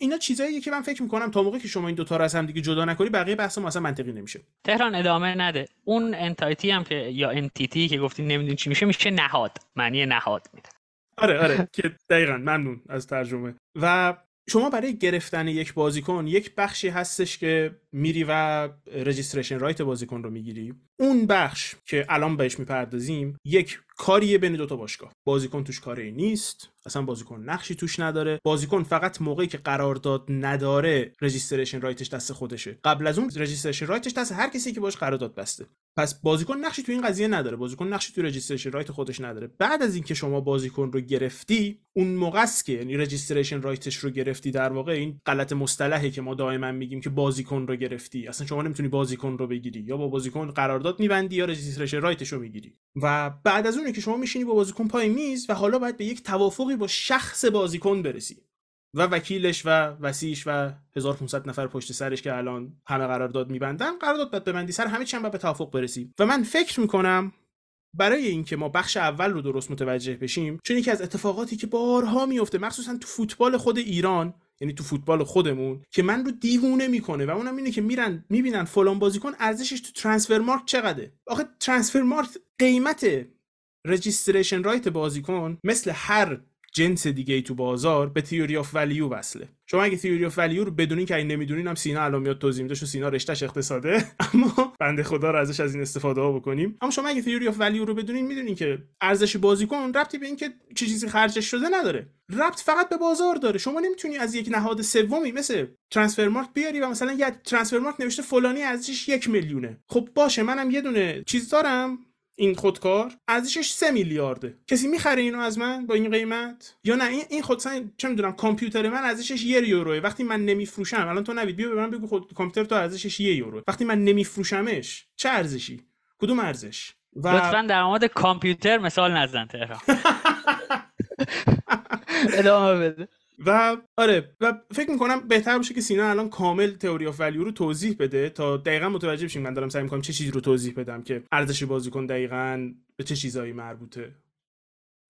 اینا چیزاییه که من فکر میکنم تا موقعی که شما این دوتا رو از هم دیگه جدا نکنی، بقیه بحث ما اصلا منطقی نمیشه. تهران ادامه نده. اون انتیتی هم که یا انتیتی که گفتین نمیدونم چی میشه نهاد، معنی نهاد میده. آره که دقیقاً. ممنون از ترجمه. و شما برای گرفتن یک بازیکن یک بخشی هستش که میری و رجیستریشن رایت بازیکن رو میگیری. اون بخش که الان بهش میپردازیم یک کاریه بین دوتا باشگاه. بازیکن توش کاری نیست، اصلا بازیکن نقشی توش نداره. بازیکن فقط موقعی که قرارداد نداره رجیستریشن رایتش دست خودشه، قبل از اون رجیستریشن رایتش دست هر کسی که باش قرارداد بسته. پس بازیکن نقشی تو این قضیه نداره، بازیکن نقشی تو رجیستریشن رایت خودش نداره. بعد از اینکه شما بازیکن رو گرفتی، اون موقع است که یعنی رجیستریشن رایتش رو گرفتی، در واقع این غلط مصطلحی که ما دائما میگیم که بازیکن رو گرفتی، اصلا شما نمیتونی بازیکن رو بگیری، یا با بازیکن قرارداد میبندی یا رجیستریشن رایتش رو میگیری. و بعد از اون که شما میشینی با بازیکن پای میز و حالا باید به یک توافقی با شخص بازیکن برسی و وکیلش و وصیش و 1500 نفر پشت سرش که الان همه قرارداد میبندن، قرارداد باید ببندی، سر همه چی هم باید به توافق برسی. و من فکر میکنم برای اینکه ما بخش اول رو درست متوجه بشیم، چون یکی از اتفاقاتی که بارها میفته مخصوصا تو فوتبال خود ایران، یعنی تو فوتبال خودمون، که من رو دیوونه میکنه و اونم اینه که میرن میبینن فلان بازیکن ارزشش تو ترانسفر مارکت چقده. آخه ترانسفر مارکت قیمت رجیستریشن رایت بازیکن مثل هر جنس دیگه ای تو بازار به تیوری آف ولیو وصله. شما اگه تیوری آف ولیو رو بدونین که این نمیدونین، هم سینا الان میاد توضیح میده، چون سینا رشتهش اقتصاده اما بنده خدا رو ازش از این استفاده ها بکنیم. اما شما اگه تیوری آف ولیو رو بدونین، میدونین که ارزش بازیکن ربطی به اینکه چه چیزی خرجش شده نداره، ربط فقط به بازار داره. شما نمیتونی از یک نهاد سومی مثل ترانسفر مارکت بیاری و مثلا یه ترانسفر مارکت نوشته فلانی ارزشش 1 میلیونه، خب باشه منم یه دونه چیز دارم، این خودکار ارزشش 3 میلیارده، کسی میخره اینو از من با این قیمت؟ یا نه این خودسان چه میدونم کامپیوتر من ارزشش 1 یوروه، وقتی من نمیفروشم، الان تو نوید بیا به من بگو خود کامپیوتر تو ارزشش 1 یوروه، وقتی من نمیفروشمش چه ارزشی؟ کدوم ارزش؟ و لطفاً در مورد کامپیوتر مثال نزن تهران. ادامه بده. و آره، و فکر میکنم بهتر باشه که سینا الان کامل تئوری آف ولیو رو توضیح بده تا دقیقاً متوجه بشیم. من دارم سعی میکنم چه چیزی رو توضیح بدم که ارزش بازیکن دقیقاً به چه چیزایی مربوطه.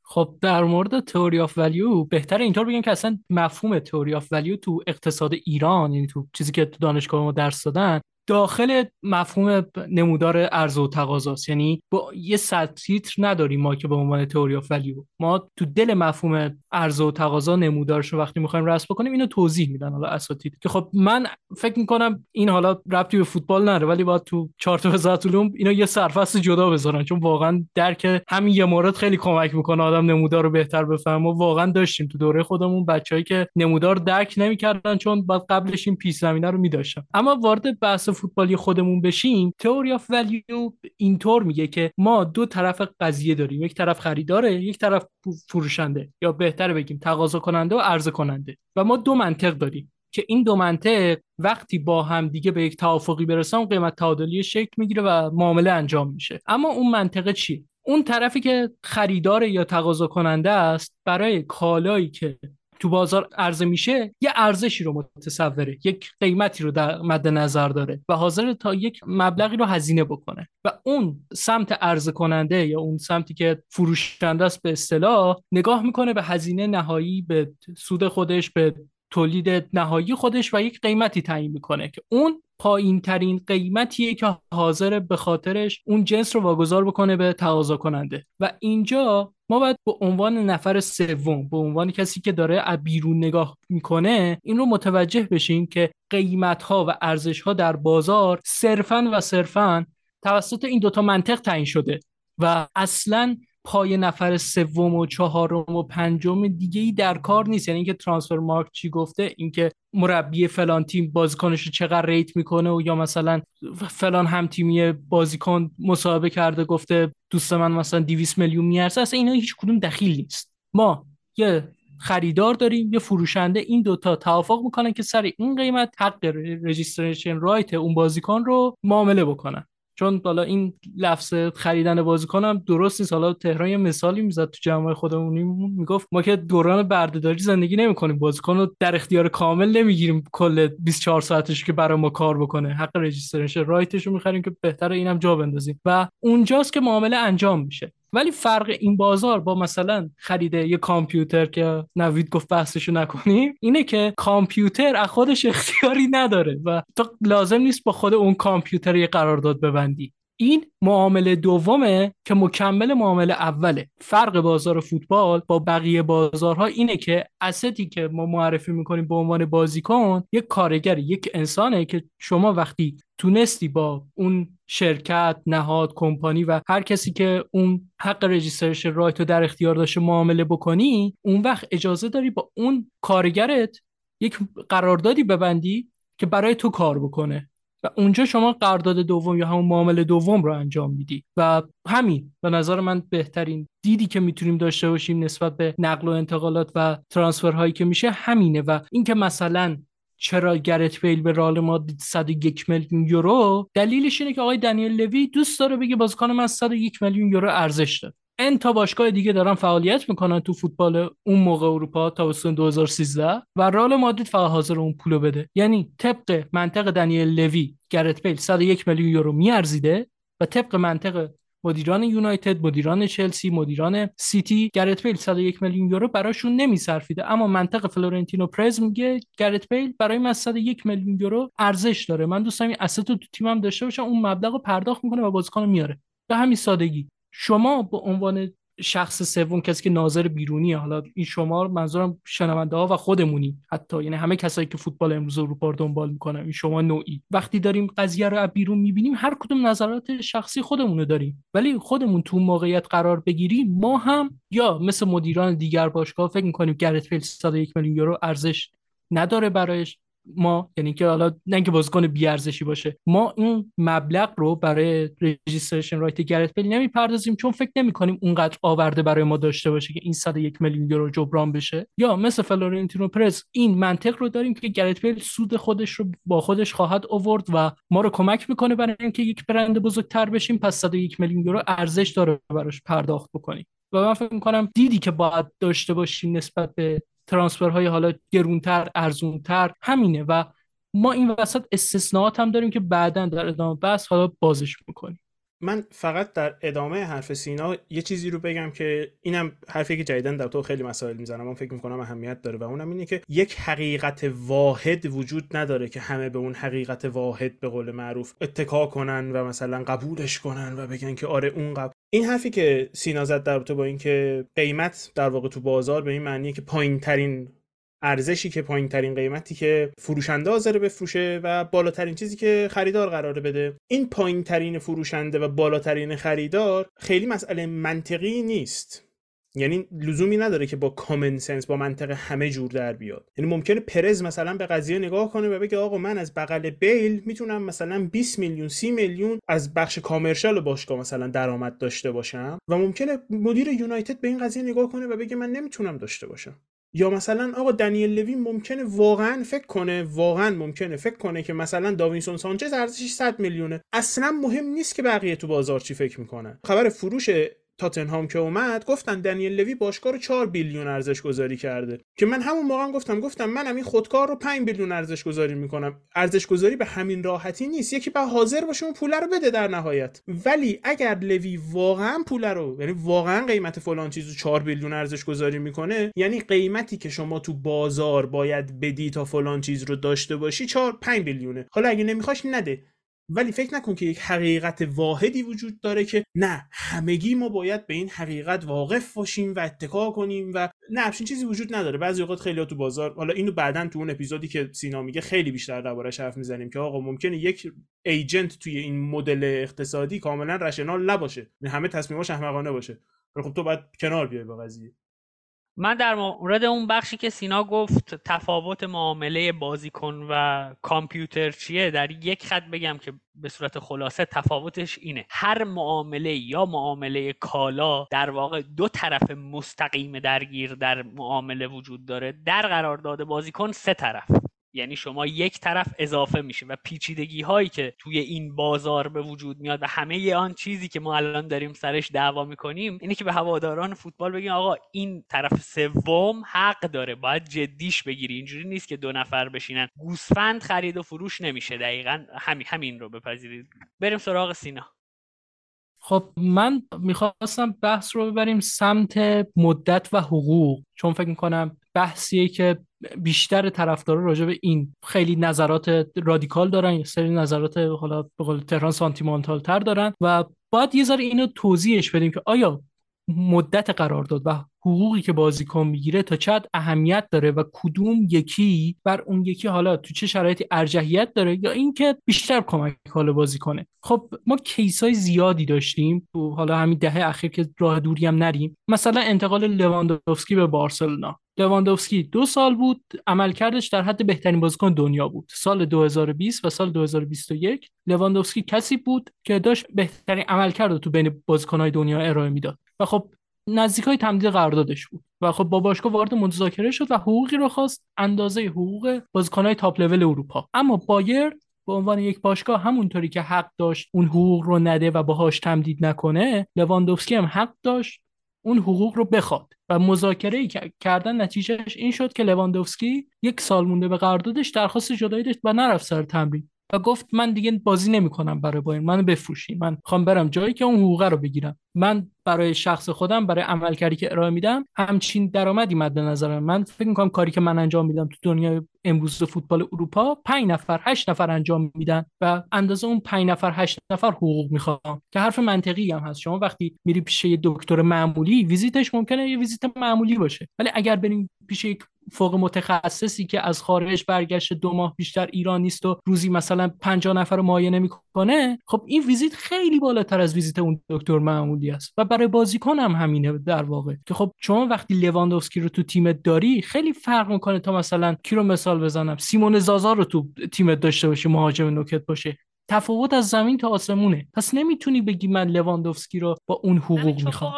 خب در مورد تئوری آف ولیو بهتر اینطور بگیم که اصلا مفهوم تئوری آف ولیو تو اقتصاد ایران، یعنی تو چیزی که تو دانشگاه ما درس دادن، داخل مفهوم نمودار عرضه و تقاضاست. یعنی با یه سابتیتر نداریم ما که به عنوان تئوری آف ولیو، ما تو دل مفهوم عرضه و تقاضا نمودارش رو وقتی می‌خوایم رسم بکنیم اینو توضیح میدن حالا اساتید، که خب من فکر می‌کنم این حالا ربطی به فوتبال نداره، ولی باید تو چارت وزارت علوم اینا یه سرفصل جدا بذارن، چون واقعا درک همین یه مورد خیلی کمک می‌کنه آدم نمودار رو بهتر بفهمه. ما واقعا داشتیم تو دوره خودمون بچه‌ای که نمودار درک نمی‌کردن چون بعد قبلش این پیش زمینه رو می‌داشتن. اما وارد بحث فوتبالی خودمون بشیم، تئوری آف ولیو اینطور میگه که ما دو طرف قضیه داریم، یک طرف خریداره، یک طرف فروشنده، یا بهتر بگیم تقاضا کننده و عرضه کننده، و ما دو منطق داریم که این دو منطق وقتی با هم دیگه به یک توافقی برسن قیمت تعادلی شکل میگیره و معامله انجام میشه. اما اون منطقه چیه؟ اون طرفی که خریداره یا تقاضا کننده است، برای کالایی که تو بازار عرضه میشه یه ارزشی رو متصوره، یک قیمتی رو در مد نظر داره و حاضر تا یک مبلغی رو هزینه بکنه، و اون سمت عرضه کننده یا اون سمتی که فروشنده است به اصطلاح، نگاه میکنه به هزینه نهایی، به سود خودش، به تولید نهایی خودش، و یک قیمتی تعیین میکنه که اون پایین‌ترین قیمتیه که حاضر به خاطرش اون جنس رو واگذار بکنه به تقاضا کننده. و اینجا ما باید به عنوان نفر سوم، به عنوان کسی که داره از بیرون نگاه میکنه، این رو متوجه بشیم که قیمت‌ها و ارزش‌ها در بازار صرفاً و صرفاً توسط این دوتا منطق تعیین شده و اصلاً پای نفر سوم و چهارم و پنجم دیگه‌ای در کار نیست. یعنی اینکه ترانسفر مارکت چی گفته، اینکه مربی فلان تیم بازیکنش رو چقدر ریت میکنه، و یا مثلا فلان هم تیمی بازیکن مصاحبه کرده گفته دوست من مثلا 200 میلیون میارزه، اصلا اینا هیچ کدوم دخیل نیست. ما یه خریدار داریم، یه فروشنده، این دوتا توافق میکنن که سر این قیمت حق رجیستریشن رایت اون بازیکن رو معامله بکنن. چون بالا این لفظ خریدن بازیکن هم درست نیست. حالا تهران یه مثالی میزد تو جمعای خودمون، میگفت ما که دوران بردهداری زندگی نمی‌کنیم، بازیکن رو در اختیار کامل نمیگیریم کل 24 ساعتش که برای ما کار بکنه، حق رجیستریشن رایتش رو می‌خریم که بهتره اینم جا بندازیم، و اونجاست که معامله انجام میشه. ولی فرق این بازار با مثلا خرید یه کامپیوتر که نوید گفت بحثشو نکنیم، اینه که کامپیوتر از خودش اختیاری نداره و تو لازم نیست با خود اون کامپیوتر یه قرارداد ببندی. این معامله دومه که مکمل معامله اوله. فرق بازار فوتبال با بقیه بازارها اینه که اسیتی که ما معرفی میکنیم به عنوان بازیکن یک کارگر، یک انسانه که شما وقتی تونستی با اون شرکت، نهاد، کمپانی و هر کسی که اون حق رجیستریشن رایت رو در اختیار داشته معامله بکنی، اون وقت اجازه داری با اون کارگرت یک قراردادی ببندی که برای تو کار بکنه و اونجا شما قرارداد دوم یا همون معامله دوم رو انجام میدی و همین به نظر من بهترین دیدی که میتونیم داشته باشیم نسبت به نقل و انتقالات و ترانسفرهایی که میشه همینه. و اینکه مثلا چرا گرت بیل به رئال مادرید 101 میلیون یورو، دلیلش اینه که آقای دنیل لوی دوست داره بگه بازیکن من 101 میلیون یورو ارزش داره. این تا باشگاه دیگه دارن فعالیت میکنن تو فوتبال اون موقع اروپا تابستون 2013 و رئال مادرید فقط حاضر اون پولو بده. یعنی طبق منطق دنیل لوی گرت بیل 101 میلیون یورو میارزیده و طبق منطق مدیران یونایتد، مدیران چلسی، مدیران سیتی گرت بیل 101 میلیون یورو براشون نمیصرفیده، اما منطق فلورنتینو پرز میگه گرت بیل برای من 101 میلیون یورو ارزش داره، من دوست دارم این asset تو تیمم داشته باشم، اون مبلغ رو پرداخت میکنه و بازیکنو میاره. به همین سادگی شما به عنوان شخص سوم، کسی که ناظر بیرونیه، حالا این شما منظورم شنونده ها و خودمونی، حتی یعنی همه کسایی که فوتبال امروز اروپا رو دنبال میکنن، این شما نوعی وقتی داریم قضیه رو از بیرون میبینیم هر کدوم نظرات شخصی خودمونو داریم، ولی خودمون تو موقعیت قرار بگیریم ما هم یا مثل مدیران دیگر باشگاه فکر میکنیم گرت بیل 101 میلیون یورو ارزش نداره برایش ما، یعنی که حالا نه اینکه بازیکن بی ارزشی باشه، ما این مبلغ رو برای رجیستریشن رایت گرت بیل نمیپردازیم چون فکر نمی‌کنیم اونقدر آورده برای ما داشته باشه که این 101 میلیون یورو جبران بشه. یا مثل فلورنتینو پرز این منطق رو داریم که گرت بیل سود خودش رو با خودش خواهد آورد و ما رو کمک می‌کنه برای اینکه یک برند بزرگتر بشیم، پس 101 میلیون یورو ارزش داره براش پرداخت بکنیم. و من فکر می‌کنم دیدی که باید داشته باشیم نسبت به ترانسفرهای حالا گرونتر، ارزونتر همینه و ما این وسط استثناءات هم داریم که بعداً در ادامه بحث حالا بازش میکنیم. من فقط در ادامه حرف سینا یه چیزی رو بگم که اینم حرفی که جدیدن در تو خیلی مسائل میزنم، من فکر میکنم اهمیت داره و اونم اینه که یک حقیقت واحد وجود نداره که همه به اون حقیقت واحد به قول معروف اتکا کنن و مثلا قبولش کنن و بگن که آره اون قبول. این حرفی که سینا زد در رابطه با این که قیمت در واقع تو بازار به این معنیه که پایین‌ترین ارزشی که پایین‌ترین قیمتی که فروشنده حاضر بفروشه و بالاترین چیزی که خریدار قراره بده، این پایین‌ترین فروشنده و بالاترین خریدار خیلی مسئله منطقی نیست. یعنی لزومی نداره که با کامن سنس، با منطق همه جور در بیاد. یعنی ممکنه پرز مثلا به قضیه نگاه کنه و بگه آقا من از بغل بیل میتونم مثلا 20 میلیون 30 میلیون از بخش کامرشال باشگاه مثلا درآمد داشته باشم و ممکنه مدیر یونایتد به این قضیه نگاه کنه و بگه من نمیتونم داشته باشم. یا مثلا آقا دنیل لوی ممکنه واقعا فکر کنه که مثلا داوینسون سانچز ارزشش 100 میلیونه. اصلا مهم نیست که بقیه تو بازار چی فکر میکنن. خبر فروش تاتنهام که اومد گفتن دنیل لوی باشگاه رو 4 بیلیون ارزش گذاری کرده که من همون موقع هم گفتم منم این خودکار رو 5 بیلیون ارزش گذاری میکنم. ارزش گذاری به همین راحتی نیست، یکی باید حاضر باشه اون پول رو بده در نهایت. ولی اگر لوی واقعا پول رو، یعنی واقعا قیمت فلان چیز رو 4 بیلیون ارزش گذاری میکنه، یعنی قیمتی که شما تو بازار باید بدی تا فلان چیز رو داشته باشی 4-5 بیلیونه. حالا اگه نمیخواش نده، ولی فکر نکن که یک حقیقت واحدی وجود داره که نه همگی ما باید به این حقیقت واقف باشیم و اتکا کنیم و نه همچین چیزی وجود نداره. بعضی اوقات خیلی‌ها تو بازار، حالا اینو بعداً تو اون اپیزودی که سینا میگه خیلی بیشتر درباره‌اش حرف میزنیم که آقا ممکنه یک ایجنت توی این مدل اقتصادی کاملاً رشنال نباشه، همه تصمیماش احمقانه باشه، ولی خب تو باید کنار بیای با قضیه. من در مورد اون بخشی که سینا گفت تفاوت معامله بازیکن و کامپیوتر چیه در یک خط بگم که به صورت خلاصه تفاوتش اینه: هر معامله یا معامله کالا در واقع دو طرف مستقیم درگیر در معامله وجود داره، در قرارداد بازیکن سه طرف، یعنی شما یک طرف اضافه میشه و پیچیدگی هایی که توی این بازار به وجود میاد و همه ی آن چیزی که ما الان داریم سرش دعوا میکنیم اینه که به هواداران فوتبال بگیم آقا این طرف سوم حق داره، باید جدیش بگیری، اینجوری نیست که دو نفر بشینن. گوسفند خرید و فروش نمیشه. دقیقاً همین رو بپذیرید. بریم سراغ سینا. خب من میخواستم بحث رو ببریم سمت مدت و حقوق، چون فکر میکنم بحثیه که بیشتر طرفدارا راجع به این خیلی نظرات رادیکال دارن، یه سری نظرات حالا به قول تهران سانتیمانتال تر دارن و باید یه ذره اینو توضیحش بدیم که آیا مدت قرارداد و حقوقی که بازیکن میگیره تا چقدر اهمیت داره و کدوم یکی بر اون یکی حالا تو چه شرایطی ارجحیت داره یا اینکه بیشتر کمک حال بازیکنه. خب ما کیسای زیادی داشتیم تو حالا همین دهه اخیر که راه دوری هم نریم، مثلا انتقال لواندوفسکی به بارسلونا. لواندوفسکی 2 سال بود، عملکردش در حد بهترین بازیکن دنیا بود. سال 2020 و سال 2021 لواندوفسکی کسی بود که داشت بهترین عملکرد رو تو بین بازیکن‌های دنیا ارائه میداد و خب نزدیکای تمدید قراردادش بود و خب با باشگاه وارد مذاکره شد و حقوقی رو خواست اندازه حقوق بازیکن‌های تاپ لول اروپا. اما بایر به عنوان یک باشگاه همونطوری که حق داشت اون حقوق رو نده و باهاش تمدید نکنه، لواندوفسکی هم حق داشت اون حقوق رو بخواد و مذاکره‌ای که کردن نتیجهش این شد که لواندوفسکی 1 سال مونده به قراردادش درخواست جدایی داشت و نرفت سر تمرین و گفت من دیگه بازی نمی‌کنم برای بایر، منو بفروشین، من می‌خوام برم جایی که اون حقوقه رو بگیرم، من برای شخص خودم برای عملکردی که ارائه میدم همچین درآمدی مد نظرم. من فکر می‌کنم کاری که من انجام میدم تو دنیای امروز فوتبال اروپا 5 نفر 8 نفر انجام میدن و اندازه اون 5 نفر 8 نفر حقوق میخوام که حرف منطقی هم هست. شما وقتی میری پیش یه دکتر معمولی ویزیتش ممکنه یه ویزیت معمولی باشه، ولی اگر بریم پیش یک فوق متخصصی که از خارج برگشت 2 ماه بیشتر ایران نیست و روزی مثلا 50 نفر رو معاینه میکنه، خب این ویزیت خیلی بالاتر از ویزیت اون دکتر معمولی است و برای بازیکن هم همینه در واقع که خب شما وقتی لواندوفسکی رو تو تیمت داری خیلی فرق میکنه تا مثلا کی رو مثال بزنم سیمون زازا رو تو تیمت داشته باشه، مهاجم نوکت باشه. تفاوت از زمین تا آسمونه. پس نمیتونی بگی من لواندوفسکی رو با اون حقوق میخوام.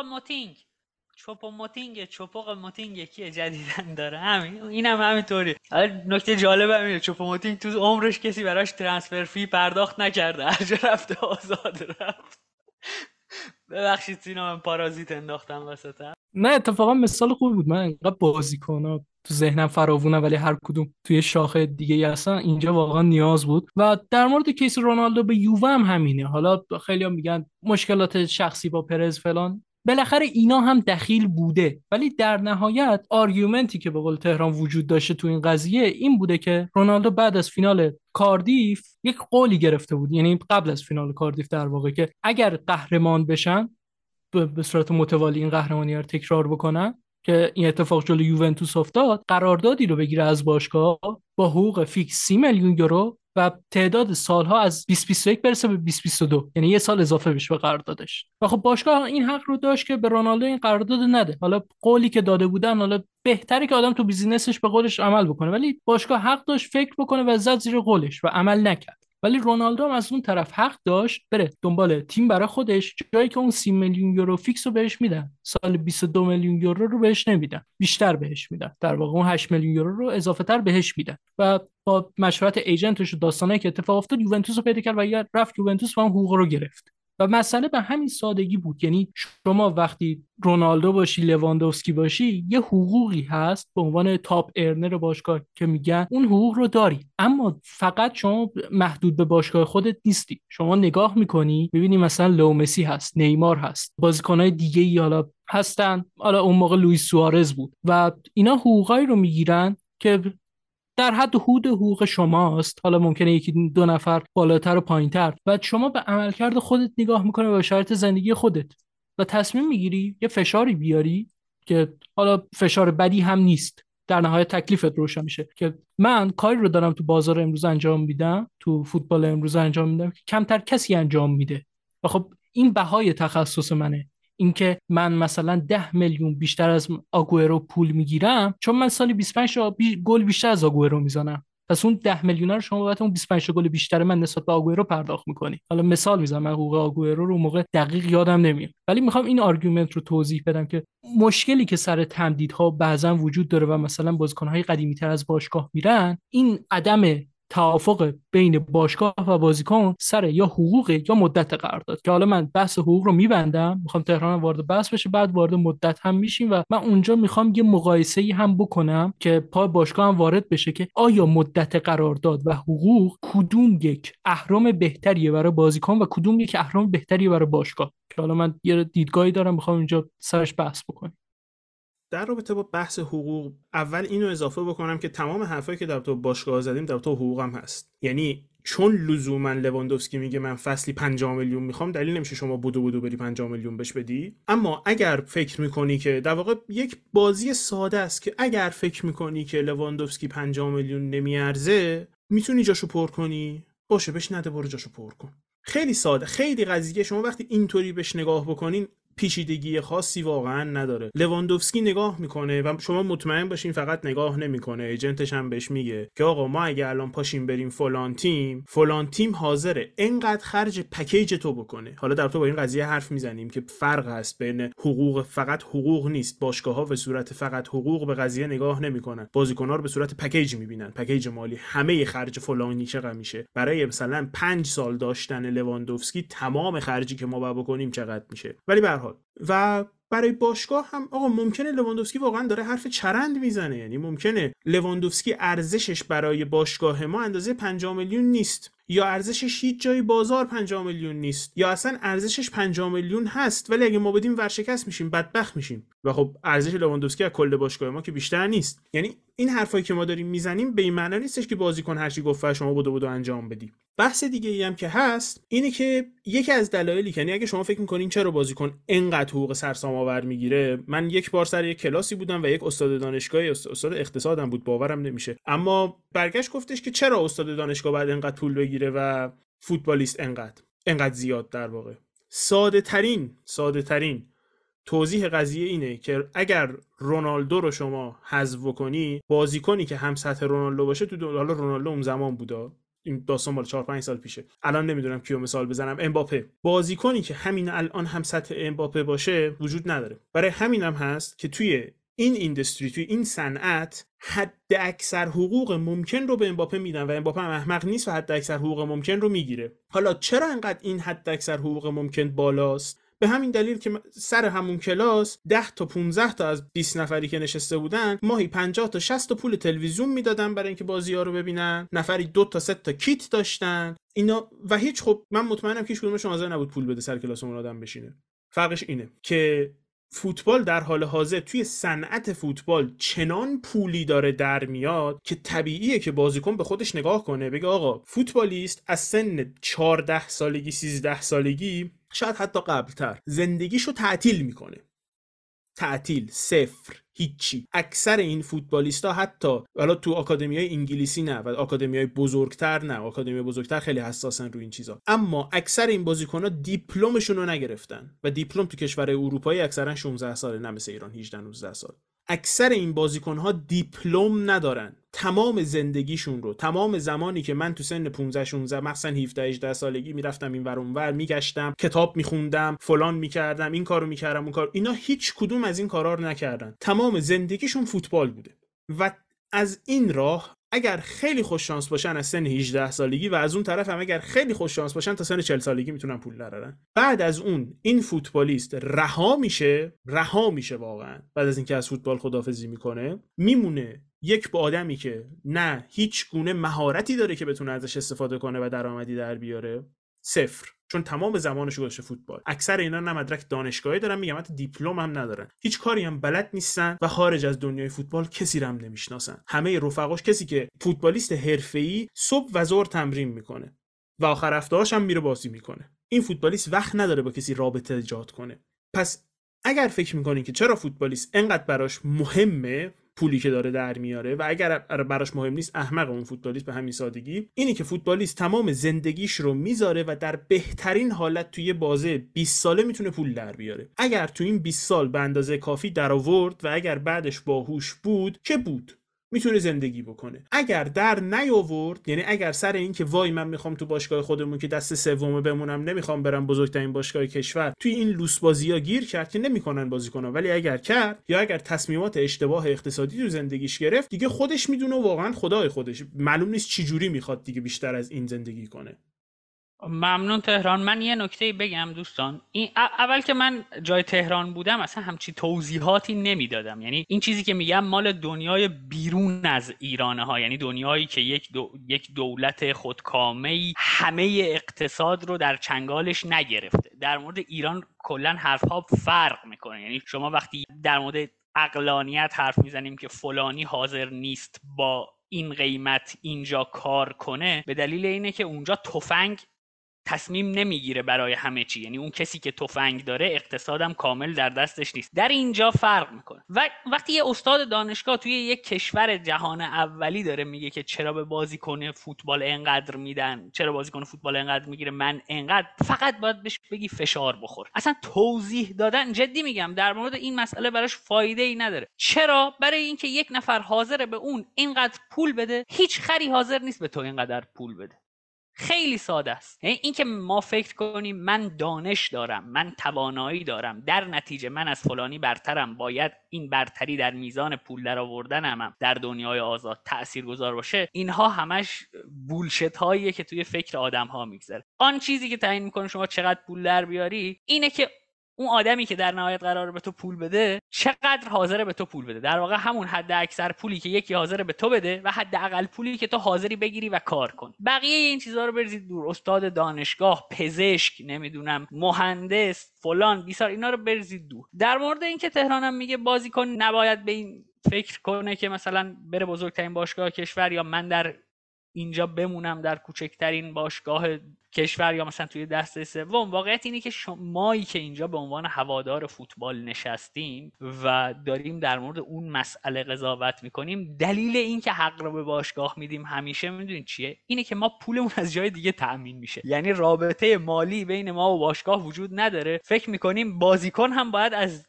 چوپوموتینگ کیه جدیدن داره، همین اینم همینطوری. حالا نکته جالبه اینه چوپوموتینگ تو عمرش کسی براش ترانسفر فی پرداخت نکرده، هر جا رفته آزاد رفت. ببخشید سینا من پارازیت انداختم وسطم. نه اتفاقا مثال خوب بود، من انقدر بازیکن‌ها تو ذهنم فراوونه ولی هر کدوم توی شاخه دیگه هستن، اینجا واقعا نیاز بود. و در مورد کیس رونالدو به یووه هم همینه. حالا خیلی‌ها میگن مشکلات شخصی با پرز فلان، بالاخره اینا هم دخیل بوده، ولی در نهایت آرگومنتی که به قول تهران وجود داشته تو این قضیه این بوده که رونالدو بعد از فینال کاردیف یک قولی گرفته بود، یعنی قبل از فینال کاردیف در واقع، که اگر قهرمان بشن به صورت متوالی این قهرمانی رو تکرار بکنن که این اتفاق جلوی یوونتوس افتاد، قراردادی رو بگیره از باشگاه با حقوق فیکس 30 میلیون یورو و تعداد سالها از 2021 برسه به 2022، یعنی 1 سال اضافه بشه به قراردادش. و خب باشگاه این حق رو داشت که به رونالدو این قرارداد نده. حالا قولی که داده بودن، حالا بهتره که آدم تو بیزینسش به قولش عمل بکنه، ولی باشگاه حق داشت فکر بکنه و زد زیر قولش و عمل نکرد. ولی رونالدو هم از اون طرف حق داشت بره دنبال تیم برای خودش، جایی که اون 30 میلیون یورو فیکس رو بهش میدن، سال 22 میلیون یورو رو بهش نمیدن، بیشتر بهش میدن، در واقع اون 8 میلیون یورو رو اضافه تر بهش میدن. و با مشورت ایجنتش و داستانایی که اتفاق افتاد یوونتوس رو پیدا کرد و یا رفت یوونتوس و اون حقوق رو گرفت. و مسئله به همین سادگی بود، یعنی شما وقتی رونالدو باشی، لواندوفسکی باشی، یه حقوقی هست به عنوان تاپ ارنر باشگاه که میگن اون حقوق رو داری، اما فقط شما محدود به باشگاه خودت نیستی. شما نگاه میکنی میبینی مثلا لو مسی هست، نیمار هست، بازیکن‌های دیگه‌ای حالا هستن، حالا اون موقع لوئیس سوارز بود و اینا حقوقایی رو میگیرن که در حد حقوق شماست، حالا ممکنه یکی 2 نفر بالاتر و پایینتر، و شما به عملکرد خودت نگاه میکنه و شرایط زندگی خودت و تصمیم میگیری یه فشاری بیاری که حالا فشار بدی هم نیست، در نهایت تکلیفت روشن میشه که من کاری رو دارم تو بازار امروز انجام میدم، تو فوتبال امروز انجام میدم که کمتر کسی انجام میده و خب این بهای تخصص منه. اینکه من مثلا 10 میلیون بیشتر از آگویرو پول میگیرم چون من سالی 25 تا گل بیشتر از آگویرو میزنم، پس اون 10 میلیون رو شما باید اون 25 تا گل بیشتر من نسبت به آگویرو پرداخت میکنی. حالا مثال میزنم، من حقوق آگویرو رو موقع دقیق یادم نمیاد، ولی میخوام این آرگومنت رو توضیح بدم که مشکلی که سر تمدیدها بعضا وجود داره و مثلا بازیکن‌های قدیمی‌تر از باشگاه میرن، این عدم توافق بین باشگاه و بازیکن سر یا حقوق یا مدت قرارداد، که حالا من بحث حقوق رو میبندم، میخوام تهران وارد بحث بشه، بعد وارد مدت هم میشیم و من اونجا میخوام یه مقایسه‌ای هم بکنم که پای باشگاه هم وارد بشه که آیا مدت قرارداد و حقوق کدوم یک اهرم بهتریه برای بازیکن و کدوم یک اهرم بهتریه برای باشگاه، که حالا من یه دیدگاهی دارم میخوام اینجا سرش بحث بکنم. در رابطه با بحث حقوق اول اینو اضافه بکنم که تمام حرفایی که در تو باشگاه زدیم در تو حقوقم هست. یعنی چون لزوما لواندوفسکی میگه من فصلی 5 میلیون میخوام، دلیل نمیشه شما بدو بری 5 میلیون بهش بدی. اما اگر فکر میکنی که در واقع یک بازی ساده است که اگر فکر میکنی که لواندوفسکی 5 میلیون نمیارزه، میتونی جاشو پر کنی، باشه بهش نده، برو جاشو پر کن. خیلی ساده، خیلی قضیه. شما وقتی اینطوری بهش نگاه بکنین پیچیدگی خاصی واقعا نداره. لواندوفسکی نگاه میکنه و شما مطمئن باشین فقط نگاه نمیکنه، ایجنتش هم بهش میگه که آقا ما اگه الان پاشیم بریم فلان تیم حاضره اینقدر خرج پکیج تو بکنه. حالا در تو با این قضیه حرف میزنیم که فرق هست بین حقوق، فقط حقوق نیست. باشگاه‌ها به صورت فقط حقوق به قضیه نگاه نمیکنن، بازیکن‌ها رو به صورت پکیج میبینن، پکیج مالی، همه خرج فلانی چقدر میشه. برای مثلا 5 سال داشتن لواندوفسکی تمام خرجی که ما باید بکنیم چقدر میشه. ولی و برای باشگاه هم آقا ممکنه لواندوفسکی واقعا داره حرف چرند میزنه، یعنی ممکنه لواندوفسکی ارزشش برای باشگاه ما اندازه 5 میلیون نیست، یا ارزشش هیچ جای بازار 5 میلیون نیست، یا اصلا ارزشش 5 میلیون هست ولی اگه ما بدیم ورشکست میشیم، بدبخت میشیم. و خب ارزش لواندوفسکی از کل باشگاه ما که بیشتر نیست. یعنی این حرفایی که ما داریم میزنیم به این معنا نیستش که بازیکن هرچی گفته شما بدو انجام بدی. بحث دیگه ای هم که هست اینه که یکی از دلایلی، یعنی اگه شما فکر می‌کنین چرا بازیکن انقدر حقوق سرسام‌آور میگیره، من یک بار سر یک کلاسی بودم و یک استاد دانشگاهی، استاد اقتصادم بود، باورم نمیشه، اما برگشت گفتش که چرا استاد دانشگاه باید انقدر پول بگیره و فوتبالیست انقدر زیاد. در واقع ساده ترین توضیح قضیه اینه که اگر رونالدو رو شما حذف کنی، بازیکنی که هم سطح رونالدو باشه تو حالا رونالدو اون زمان بودا، این داستان مال 4-5 سال پیشه، الان نمیدونم کیو مثال بزنم، امباپه، بازیکنی که همین الان هم سطح امباپه باشه وجود نداره. برای همینم هست که توی این اینداستری، توی این صنعت، حد اکثر حقوق ممکن رو به امباپه میدن و امباپه هم احمق نیست و حد اکثر حقوق ممکن رو میگیره. حالا چرا انقدر این حد اکثر حقوق ممکن بالاست؟ به همین دلیل که سر همون کلاس 10 تا 15 تا از 20 نفری که نشسته بودن ماهی 50 تا 60 تا پول تلویزیون میدادن برای اینکه بازی‌ها رو ببینن، نفری 2 تا 3 تا کیت داشتن اینا و هیچ. خب من مطمئنم که هیچ کدومشون حاضر نبود پول بده سر کلاس اون آدم بشینه. فرقش اینه که فوتبال در حال حاضر توی صنعت فوتبال چنان پولی داره در میاد که طبیعیه که بازیکن به خودش نگاه کنه، بگه آقا فوتبالیست از سن 14 سالگی 13 سالگی شاید حتی قبلتر زندگیشو تعطیل میکنه. تعطیل، صفر، هیچی. اکثر این فوتبالیستا حتی حالا تو آکادمیای انگلیسی نه و آکادمیای بزرگتر نه، آکادمیای بزرگتر خیلی حساسن روی این چیزا، اما اکثر این بازیکن‌ها دیپلمشون رو نگرفتن و دیپلم تو کشورهای اروپایی اکثرا 16 ساله، نه مثل ایران 18 19 سال. اکثر این بازیکن‌ها دیپلم ندارن. تمام زندگیشون رو، تمام زمانی که من تو سن 15 16 مثلا 17 18 سالگی میرفتم اینور اونور میگشتم، کتاب میخوندم، فلان میکردم، این کارو میکردم، اون کار، اینا هیچ کدوم از این کارا رو نکردن. تمام زندگیشون فوتبال بوده و از این راه اگر خیلی خوش شانس باشن از سن 18 سالگی و از اون طرف هم اگر خیلی خوش شانس باشن تا سن 40 سالگی میتونن پول درآرن. بعد از اون این فوتبالیست رها میشه واقعا. بعد از اینکه از فوتبال خداحافظی میکنه، میمونه یک با آدمی که نه هیچ گونه مهارتی داره که بتونه ازش استفاده کنه و درآمدی در بیاره، صفر، چون تمام زمانش گذاشته فوتبال. اکثر اینا نه مدرک دانشگاهی دارن، میگم حتی دیپلم هم ندارن، هیچ کاری هم بلد نیستن و خارج از دنیای فوتبال کسی رو هم نمیشناسن. همه رفقاش، کسی که فوتبالیست حرفه‌ای، صبح و ظهر تمرین میکنه و آخر هفته‌هاش هم میره بازی میکنه. این فوتبالیست وقت نداره با کسی رابطه ایجاد کنه. پس اگر فکر میکنین که چرا فوتبالیست انقدر براش مهمه پولی که داره در میاره و اگر براش مهم نیست، احمق اون فوتبالیست، به همین سادگی. اینی که فوتبالیست تمام زندگیش رو میذاره و در بهترین حالت توی بازه 20 ساله میتونه پول در بیاره. اگر تو این 20 سال به اندازه کافی درآورد و اگر بعدش باهوش بود که بود، میتونه زندگی بکنه. اگر در نیاورد، یعنی اگر سر این که وای من میخوام تو باشگاه خودمون که دست سومه بمونم، نمیخوام برم بزرگترین باشگاه کشور، توی این لوس بازی‌ها گیر کرد که نمیکنن بازیکن‌ها، ولی اگر کرد، یا اگر تصمیمات اشتباه اقتصادی تو زندگیش گرفت، دیگه خودش میدونه، واقعا خدای خودش، معلوم نیست چی جوری میخواد دیگه بیشتر از این زندگی کنه. ممنون تهران. من یه نکته بگم دوستان، این اول که من جای تهران بودم اصلا همچی توضیحاتی نمیدادم، یعنی این چیزی که میگم مال دنیای بیرون از ایرانه ها، یعنی دنیایی که یک دولت خودکامه‌ای همه اقتصاد رو در چنگالش نگرفته. در مورد ایران کلا حرفها فرق میکنه، یعنی شما وقتی در مورد عقلانیت حرف میزنیم که فلانی حاضر نیست با این قیمت اینجا کار کنه، به دلیل اینه که اونجا تفنگ تصمیم نمیگیره برای همه چی. یعنی اون کسی که تفنگ داره اقتصادم کامل در دستش نیست. در اینجا فرق میکنه. و وقتی یه استاد دانشگاه توی یک کشور جهان اولی داره میگه که چرا به بازیکن فوتبال انقدر میدن، چرا بازیکن فوتبال انقدر میگیره، من انقدر، فقط باید بهش بگی فشار بخور. اصلا توضیح دادن، جدی میگم، در مورد این مسئله براش فایده ای نداره. چرا؟ برای اینکه یک نفر حاضر به اون اینقدر پول بده، هیچ خری حاضر نیست به تو اینقدر پول بده. خیلی ساده است. یعنی این که ما فکر کنیم من دانش دارم، من توانایی دارم، در نتیجه من از فلانی برترم، باید این برتری در میزان پول درآوردنم در دنیای آزاد تاثیرگذار باشه، اینها همش بولشت هاییه که توی فکر آدم ها میگذره. آن چیزی که تعیین میکنه شما چقدر پول در بیاری اینه که اون آدمی که در نهایت قراره به تو پول بده چقدر حاضره به تو پول بده. در واقع همون حد اکثر پولی که یکی حاضره به تو بده و حد اقل پولی که تو حاضری بگیری و کار کنی. بقیه این چیزها رو بریزید دور. استاد دانشگاه، پزشک، نمیدونم مهندس، فلان بیسار، اینا رو بریزید دور. در مورد اینکه تهرانم میگه بازیکن نباید به این فکر کنه که مثلا بره بزرگترین باشگاه کشور، یا من در اینجا بمونم در کوچکترین باشگاه کشور، یا مثلا توی دسته سوم، واقعیت اینه که مایی که اینجا به عنوان هوادار فوتبال نشستیم و داریم در مورد اون مسئله قضاوت میکنیم، دلیل این که حق رو به باشگاه میدیم همیشه میدونید چیه؟ اینه که ما پولمون از جای دیگه تأمین میشه. یعنی رابطه مالی بین ما و باشگاه وجود نداره. فکر میکنیم بازیکن هم باید از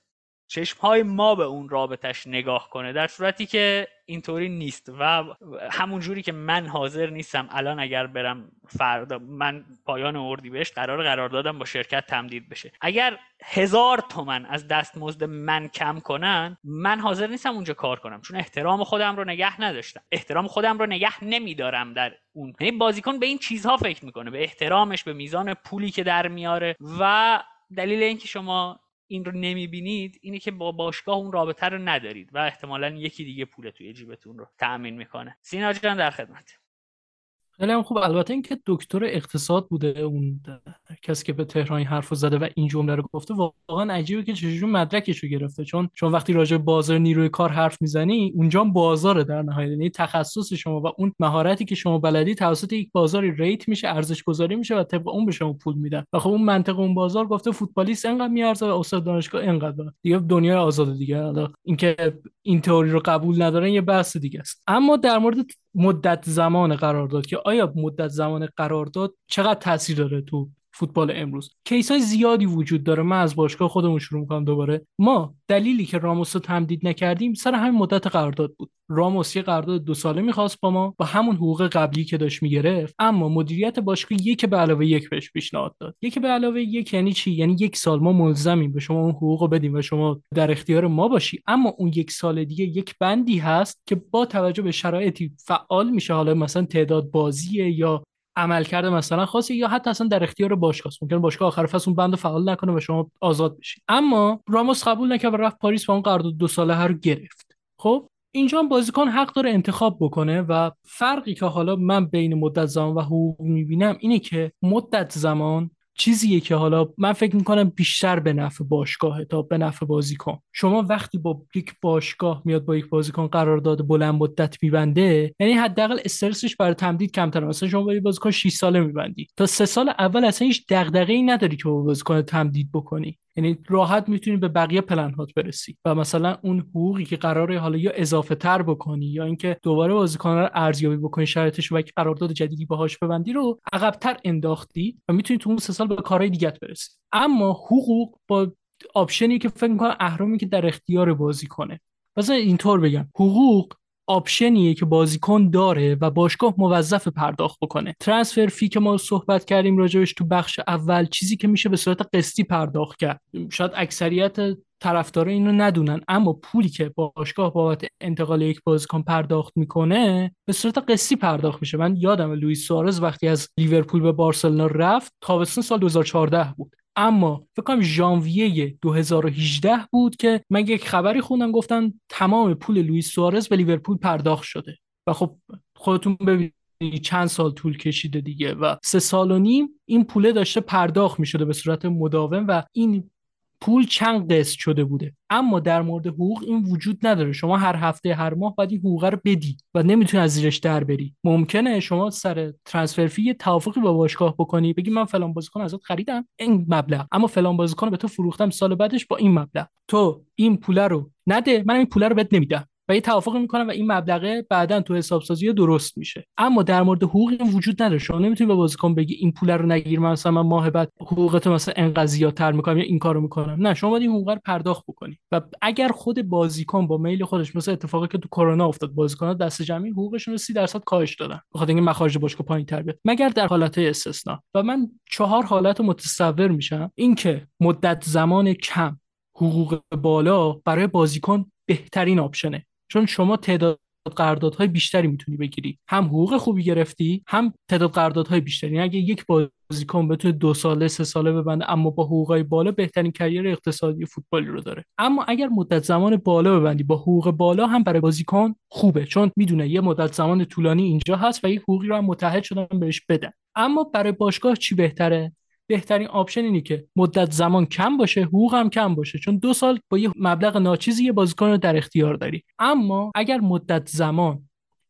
چشمهای ما به اون رابطش نگاه کنه، در صورتی که اینطوری نیست. و همون جوری که من حاضر نیستم الان اگر برم فردا، من پایان اردیبهشت قراردادم با شرکت تمدید بشه، اگر 1000 تومان از دستمزد من کم کنن، من حاضر نیستم اونجا کار کنم، چون احترام خودم رو نگه نداشتم، احترام خودم رو نگه نمیدارم در اون. یعنی بازیکن به این چیزها فکر میکنه، به احترامش، به میزان پولی که در میاره. و دلیل اینکه شما این رو نمیبینید اینه که با باشگاه اون رابطه رو ندارید و احتمالاً یکی دیگه پول توی جیبتون رو تأمین میکنه. سینا جان در خدمت. خیلی هم خوب. البته این که دکتر اقتصاد بوده اون کسی که به تهران حرفو زده و این جمله رو گفته، واقعا عجیبه که چجوری مدرکش رو گرفته، چون وقتی راجع به بازار نیروی کار حرف میزنی، اونجا هم بازاره در نهایت. یعنی تخصص شما و اون مهارتی که شما بلدی توسط یک بازاری ریت میشه، ارزش گذاری میشه و طبق اون به شما پول میدن. و خب اون منطقه، اون بازار گفته فوتبالیست اینقدر میارزه و استاد دانشگاه اینقدر دیگه، دنیای آزاد دیگه. اینکه این تئوری رو قبول ندارن یه بحث دیگه است. اما در مورد مدت زمان قرارداد، که آیا مدت زمان قرارداد چقدر تاثیر داره تو فوتبال امروز، کیسای زیادی وجود داره. من از باشگاه خودمون شروع می‌کنم دوباره. ما دلیلی که راموس رو تمدید نکردیم سر همین مدت قرارداد بود. راموس یه قرارداد 2 ساله می‌خواست با ما با همون حقوق قبلی که داشت می‌گرفت، اما مدیریت باشگاه 1+1 بهش پیشنهاد داد. 1+1 یعنی چی؟ یعنی 1 سال ما ملزمیم به شما اون حقوق رو بدیم و شما در اختیار ما باشی، اما اون 1 سال دیگه یک بندی هست که با توجه به شرایطی فعال میشه، حالا مثلا تعداد بازیه یا عملکرد مثلا خاصی، یا حتی اصلا در اختیار باشگاه است. ممکن باشگاه آخر فصل اون بندو فعال نکنه و شما آزاد بشید. اما راموس قبول نکرد و رفت پاریس و اون قرارداد 2 ساله رو گرفت. خب اینجا بازیکن حق داره انتخاب بکنه و فرقی که حالا من بین مدت زمان و حقوق میبینم اینه که مدت زمان چیزیه که حالا من فکر میکنم بیشتر به نفع باشگاهه تا به نفع بازیکن. شما وقتی با یک باشگاه میاد با یک بازیکن قرارداد بلند مدت میبنده، یعنی حداقل استرسش برای تمدید کمتره. مثلا شما با بازیکن 6 ساله میبندی، تا 3 سال اول اصلا هیچ دغدغه‌ای نداری که با بازیکن تمدید بکنی، یعنی راحت میتونی به بقیه پلن‌هات برسی و مثلا اون حقوقی که قراره حالا یا اضافه تر بکنی یا اینکه دوباره بازیکن رو ارزیابی بکنی، شرایطش و یک قرارداد جدیدی باهاش ببندی رو عقب‌تر انداختی و میتونی تو اون 3 سال به کارهای دیگه‌ت برسی. اما حقوق با آپشنی که فکر می‌کنم اهرمی که در اختیار بازیکنه. مثلا اینطور بگم، حقوق آپشنیه که بازیکن داره و باشگاه موظف پرداخت بکنه. ترانسفر فی که ما صحبت کردیم راجعش تو بخش اول، چیزی که میشه به صورت قسطی پرداخت کرد. شاید اکثریت طرفدارا اینو ندونن، اما پولی که باشگاه بابت انتقال یک بازیکن پرداخت میکنه به صورت قسطی پرداخت میشه. من یادم لوئیس سوارز وقتی از لیورپول به بارسلونا رفت، تابستون سال 2014 بود، اما فکر کنم ژانویه 2018 بود که من یک خبری خوندم گفتن تمام پول لوئیس سوارز به لیورپول پرداخت شده. و خب خودتون ببینید چند سال طول کشیده دیگه، و 3.5 سال این پوله داشته پرداخت می‌شده به صورت مداوم و این پول چند قسط شده بوده، اما در مورد حقوق این وجود نداره. شما هر هفته هر ماه باید این حقوق رو بدی و نمیتونی از زیرش در بری. ممکنه شما سر ترانسفر فی توافقی با باشگاه بکنی، بگی من فلان بازیکن ازت خریدم این مبلغ، اما فلان بازیکن به تو فروختم سال بعدش با این مبلغ، تو این پول رو نده، من این پول رو بهت نمیدم و یه توافق میکنم و این مبلغه بعداً تو حسابسازی درست میشه. اما در مورد حقوق این وجود نداره. شما نمیتونی به بازیکن بگی این پول رو نگیر، من مثلا ماه بعد حقوقتو مثلا انقدر زیادتر میکنم یا این کارو میکنم. نه، شما باید این حقوق رو پرداخت بکنی و اگر خود بازیکن با میل خودش، مثلا اتفاقی که تو کرونا افتاد، بازیکن‌ها دست جمعی حقوقشون رو 30% کاهش دادن بخاطر اینکه مخارج باشگاه پایین‌تر بیاد، مگر در حالت‌های استثنا. و من 4 حالت متصور میشم، اینکه مدت زمان کم، حقوق بالا برای بازیکن بهترین آپشنه، چون شما تعداد قراردادهای بیشتری میتونی بگیری، هم حقوق خوبی گرفتی، هم تعداد قراردادهای بیشتری. یعنی اگه یک بازیکن بتونه 2 ساله 3 ساله ببنده اما با حقوقای بالا، بهترین کریر اقتصادی فوتبالی رو داره. اما اگر مدت زمان بالا ببندی با حقوق بالا، هم برای بازیکن خوبه، چون میدونه یه مدت زمان طولانی اینجا هست و یه حقوقی رو هم متعهد شدن بهش بدن. اما برای باشگاه چی بهتره؟ بهترین آپشن اینی که مدت زمان کم باشه، حقوق هم کم باشه، چون 2 سال با یه مبلغ ناچیزی یه بازیکن رو در اختیار داری. اما اگر مدت زمان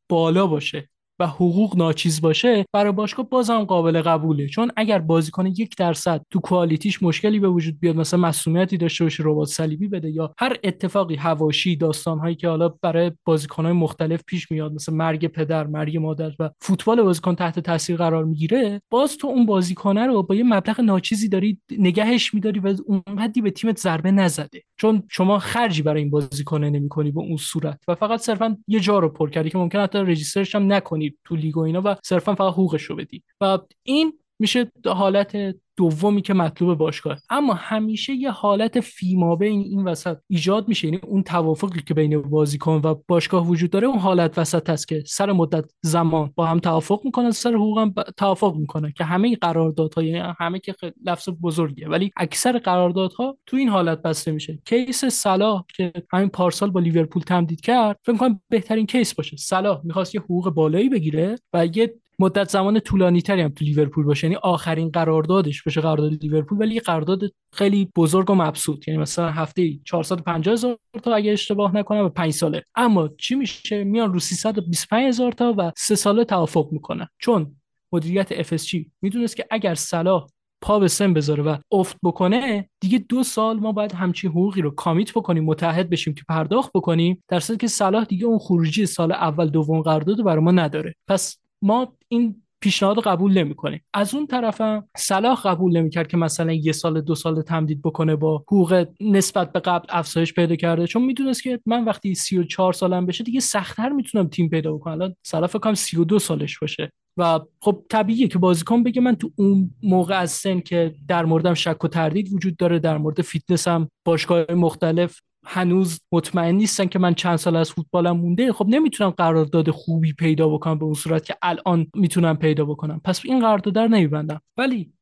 بالا باشه و حقوق ناچیز باشه، برای باشگاه بازم قابل قبوله، چون اگر بازیکن 1% تو کوالیتیش مشکلی به وجود بیاد، مثلا مسئولیتی داشته باشه، رباط صلیبی بده یا هر اتفاقی حواشی، داستان‌هایی که حالا برای بازیکن‌های مختلف پیش میاد، مثلا مرگ پدر، مرگ مادر و فوتبال بازیکن تحت تاثیر قرار میگیره، باز تو اون بازیکنه رو با یه مبلغ ناچیزی داری نگهش می‌داری و اونقدی به تیمت ضربه نزده، چون شما خرجی برای این بازیکنه نمی‌کنی به اون صورت و فقط صرفاً یه جا رو پر کردی که ممکنه حتی رجیسترش هم نکنی تو لیگ و اینا و صرفا فقط حقوقش رو بدی. و این میشه حالت دومی که مطلوب باشگاه. اما همیشه یه حالت فیمابین این وسط ایجاد میشه، یعنی اون توافقی که بین بازیکن و باشگاه وجود داره، اون حالت وسط هست که سر مدت زمان با هم توافق میکنن، سر حقوق هم توافق میکنن، که همه قراردادها، یعنی همه که لفظ بزرگیه ولی اکثر قراردادها تو این حالت بسته میشه. کیس صلاح که همین پارسال با لیورپول تمدید کرد، فکر میکنم بهترین کیس باشه. صلاح میخواست یه حقوق بالایی بگیره و یه مدت زمان طولانی‌تری هم تو لیورپول باشه، یعنی آخرین قراردادش باشه قرارداد لیورپول، ولی قرارداد خیلی بزرگ و مبسوط، یعنی مثلا هفته‌ای 450,000 تا اگه اشتباه نکنم و 5 ساله. اما چی میشه؟ میان رو 325,000 تا و 3 ساله توافق میکنن، چون مدیریت FSG میدونست که اگر صلاح پا به سن بذاره و افت بکنه، دیگه 2 سال ما باید همچین حقوقی رو کامیت بکنیم، متحد بشیم که پرداخت بکنیم، در صورتی که صلاح دیگه اون خروجی سال اول دوم قرارداد برای ما نداره. پس ما این پیشنهاد قبول نمی‌کنیم. از اون طرفم صلاح قبول نمی‌کرد که مثلا 1 سال 2 سال تمدید بکنه با حقوق نسبت به قبل افزایش پیدا کرده، چون میدونست که من وقتی 34 سالم بشه دیگه سخت‌تر میتونم تیم پیدا بکنم. الان صلاح فکر کنم 32 سالش باشه و خب طبیعیه که بازیکن بگه من تو اون موقع از سن که در موردم شک و تردید وجود داره، در مورد فیتنسم باشگاه مختلف هنوز مطمئن نیستن که من چند سال از فوتبالم مونده، خب نمیتونم قرارداد خوبی پیدا بکنم به اون صورت که الان میتونم پیدا بکنم، پس این قرارداد رو نمیبندم. ولی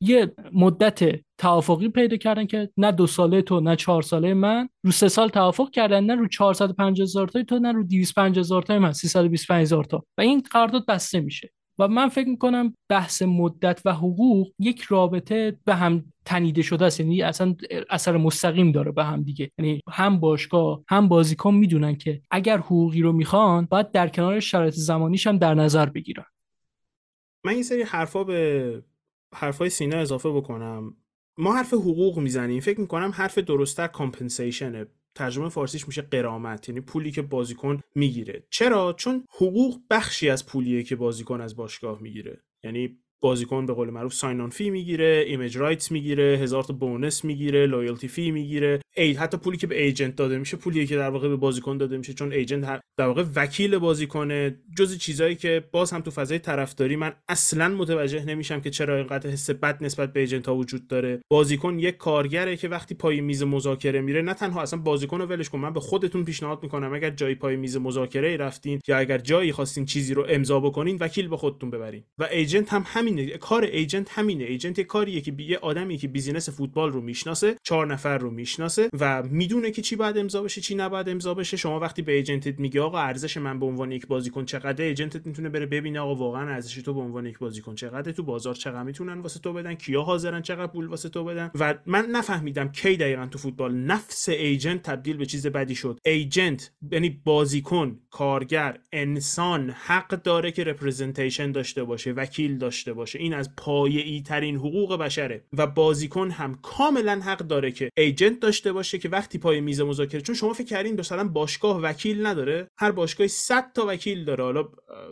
یه مدت توافقی پیدا کردن که نه 2 ساله تو نه 4 ساله من، رو 3 سال توافق کردن، نه رو 450,000 تا تو نه رو 250,000 تا من، 325,000 تا، و این قرارداد بسته میشه. و من فکر میکنم بحث مدت و حقوق یک رابطه به هم تنیده شده است، یعنی اصلا اثر مستقیم داره به هم دیگه، یعنی هم باشگاه هم بازیکن میدونن که اگر حقوقی رو میخوان باید در کنار شرایط زمانیش هم در نظر بگیرن. من یه سری حرفا به حرفای سینا اضافه بکنم. ما حرف حقوق میزنیم، فکر میکنم حرف درست‌تر کامپنسیشنه، ترجمه فارسیش میشه غرامت، یعنی پولی که بازیکن میگیره. چرا؟ چون حقوق بخشی از پولیه که بازیکن از باشگاه میگیره، یعنی بازیکن به قول معروف ساین آن فی میگیره، ایمیج رایتس میگیره، 1000 تا بونس میگیره، لویالتی فی میگیره، حتی پولی که به ایجنت داده میشه پولیه که در واقع به بازیکن داده میشه، چون ایجنت در واقع وکیل بازیکنه. جزء چیزایی که باز هم تو فضای طرفداری من اصلا متوجه نمیشم که چرا اینقدر حس بد نسبت به ایجنت ها وجود داره. بازیکن یک کارگره که وقتی پای میز مذاکره میره، نه تنها اصلا بازیکن رو ولش کن، من به خودتون پیشنهاد میکنم اگر جایی پای میز مذاکره رفتین یا اگر جایی خواستین چیزی رو امضا بکنین، وکیل به خودتون ببرین. و ایجنت هم همینه، کار ایجنت همینه. ایجنت یه کاریه که یه آدمیه که بیزینس فوتبال رو میشناسه، 4 نفر رو میشناسه و میدونه که چی باید امضا بشه چی نباید امضا بشه. شما وقتی به ایجنتت میگی آقا ارزش من به عنوان یک بازیکن چقدره، ایجنتت میتونه بره ببینه آقا واقعا ارزش تو به عنوان یک بازیکن چقدره، تو بازار چقدر میتونن واسه تو بدن، کیا حاضرن چقدر پول واسه تو بدن. و من نفهمیدم کی دقیقاً تو فوتبال نفس ایجنت تبدیل به چیز بدی شد. ایجنت یعنی بازیکن، کارگر، انسان حق داره که رپرزنتیشن داشته باشه، وکیل داشته باشه. این از پایه‌ای ترین حقوق بشره و بازیکن هم کاملا حق داره که ایجنت داشته باشه که وقتی پای میز مذاکره، چون شما فکر کردین مثلا باشگاه وکیل نداره؟ هر باشگاهی 100 تا وکیل داره. حالا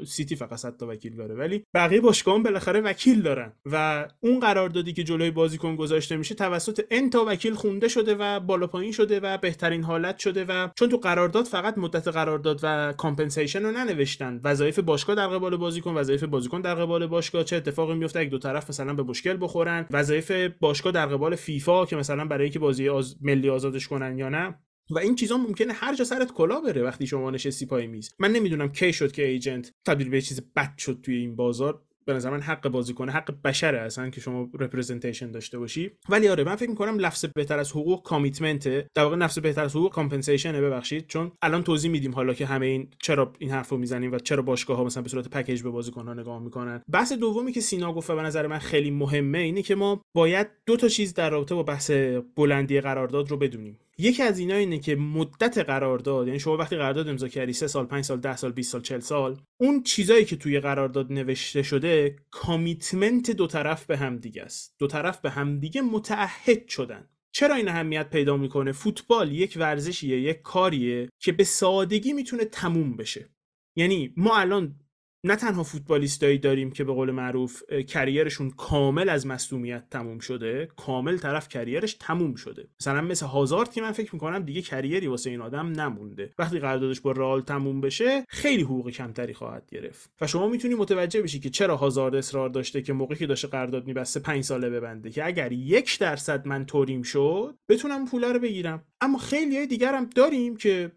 سیتی فقط 100 تا وکیل داره ولی بقیه باشگاه‌ها بالاخره وکیل دارن و اون قراردادی که جلوی بازیکن گذاشته میشه توسط ان تا وکیل خونده شده و بالا پایین شده و بهترین حالت شده. و چون تو قرارداد فقط مدت قرارداد و کامپنسیشن رو ننوشتن، وظایف باشگاه در قبال بازیکن، وظایف بازیکن در قبال باشگاه، چه اتفاقی میفته اگه دو طرف مثلا به مشکل بخورن، وظایف باشگاه در قبال فیفا که مثلا برای اینکه بازی ملی آزادش کنن یا نه. و این چیزا ممکنه هر جا سرت کلا بره وقتی شما نشستی پای میز. من نمیدونم کی شد که ایجنت تبدیل به چیز بد شد توی این بازار. به نظر من حق بازیکن، حق بشره اصلا که شما رپرزنتیشن داشته باشی. ولی آره، من فکر می‌کنم لفظ بهتر از حقوق کامیتمنته، در واقع لفظ بهتر از حقوق کامپنسیشنه. ببخشید چون الان توضیح میدیم حالا که همه این چرا این حرفو میزنیم و چرا باشگاه‌ها مثلا به صورت پکیج به بازیکن‌ها نگاه میکنن. بحث دومی که سینا گفت به نظر من خیلی مهمه، اینه که ما باید دو تا چیز در رابطه با بحث بلندی قرارداد رو بدونیم. یکی از اینا اینه که مدت قرارداد، یعنی شما وقتی قرارداد امضا کردی 3 سال، 5 سال، 10 سال، 20 سال، 40 سال، اون چیزایی که توی قرارداد نوشته شده کامیتمنت دو طرف به هم دیگه است. دو طرف به هم دیگه متعهد شدن. چرا این اهمیت پیدا میکنه؟ فوتبال یک ورزشیه، یک کاریه که به سادگی میتونه تموم بشه. یعنی ما الان نه تنها فوتبالیستایی داریم که به قول معروف کریرشون کامل از مصدومیت تموم شده، کامل طرف کریرش تموم شده، مثلا مثل هازارد که من فکر میکنم دیگه کریری واسه این آدم نمونده، وقتی قراردادش با رئال تموم بشه خیلی حقوق کمتری خواهد گرفت. و شما میتونی متوجه بشی که چرا هازارد اصرار داشته که موقعی که داشته قرارداد میبسته 5 ساله ببنده که اگر 1% من توریم شد بتونم پولا رو بگیرم. اما خیلیای دیگر هم داریم که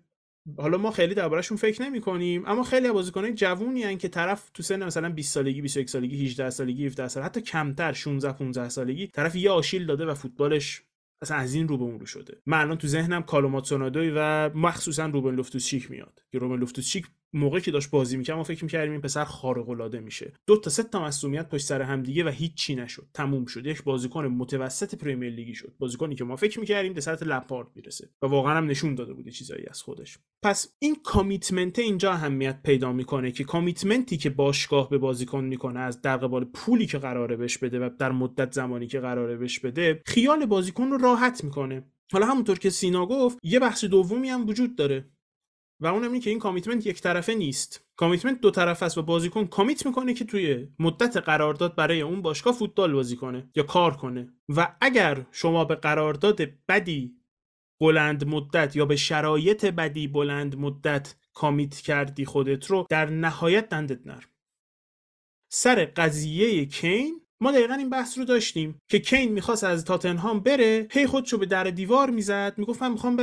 حالا ما خیلی درباره‌شون فکر نمی‌کنیم، اما خیلی از بازیکن‌های جوونی ان که طرف تو سن مثلا 20 سالگی، 21 سالگی، 18 سالگی، 17 سال، حتی کمتر 16 15 سالگی طرف یه آشیل داده و فوتبالش اصلا از این رو به اون رو شده. من الان تو ذهنم کالوماتسونادوی و مخصوصا روبن لوفتوس-چیک میاد که روبن لوفتوس-چیک موقعی که داشت بازی می‌کرد ما فکر می‌کردیم این پسر خارق‌العاده میشه. 2 تا 3 تا مسئولیت پشت سر هم دیگه و هیچ چی نشد، تموم شد، یک بازیکن متوسط پرمیر لیگی شد، بازیکنی که ما فکر می‌کردیم به سطح لپارد میرسه و واقعا هم نشون داده بود چیزایی از خودش. پس این کامیتمنت اینجا اهمیت پیدا می‌کنه که کامیتمنتی که باشگاه به بازیکن می‌کنه از در قبال پولی که قراره بهش بده و در مدت زمانی که قراره بهش بده، خیال بازیکن رو راحت می‌کنه. حالا همونطور که سینا گفت یه بخش دومی هم وجود داره و اون اینه که این کامیتمنت یک طرفه نیست. کامیتمنت دو طرفه است و بازیکن کامیت میکنه که توی مدت قرارداد برای اون باشگاه فوتبال بازی کنه یا کار کنه. و اگر شما به قرارداد بدی بلند مدت یا به شرایط بدی بلند مدت کامیت کردی خودت رو، در نهایت دندت نرم. سر قضیه کین ما دقیقاً این بحث رو داشتیم که کین می‌خواست از تاتنهام بره، هی خودشو به در دیوار میزد، میگفت من می‌خوام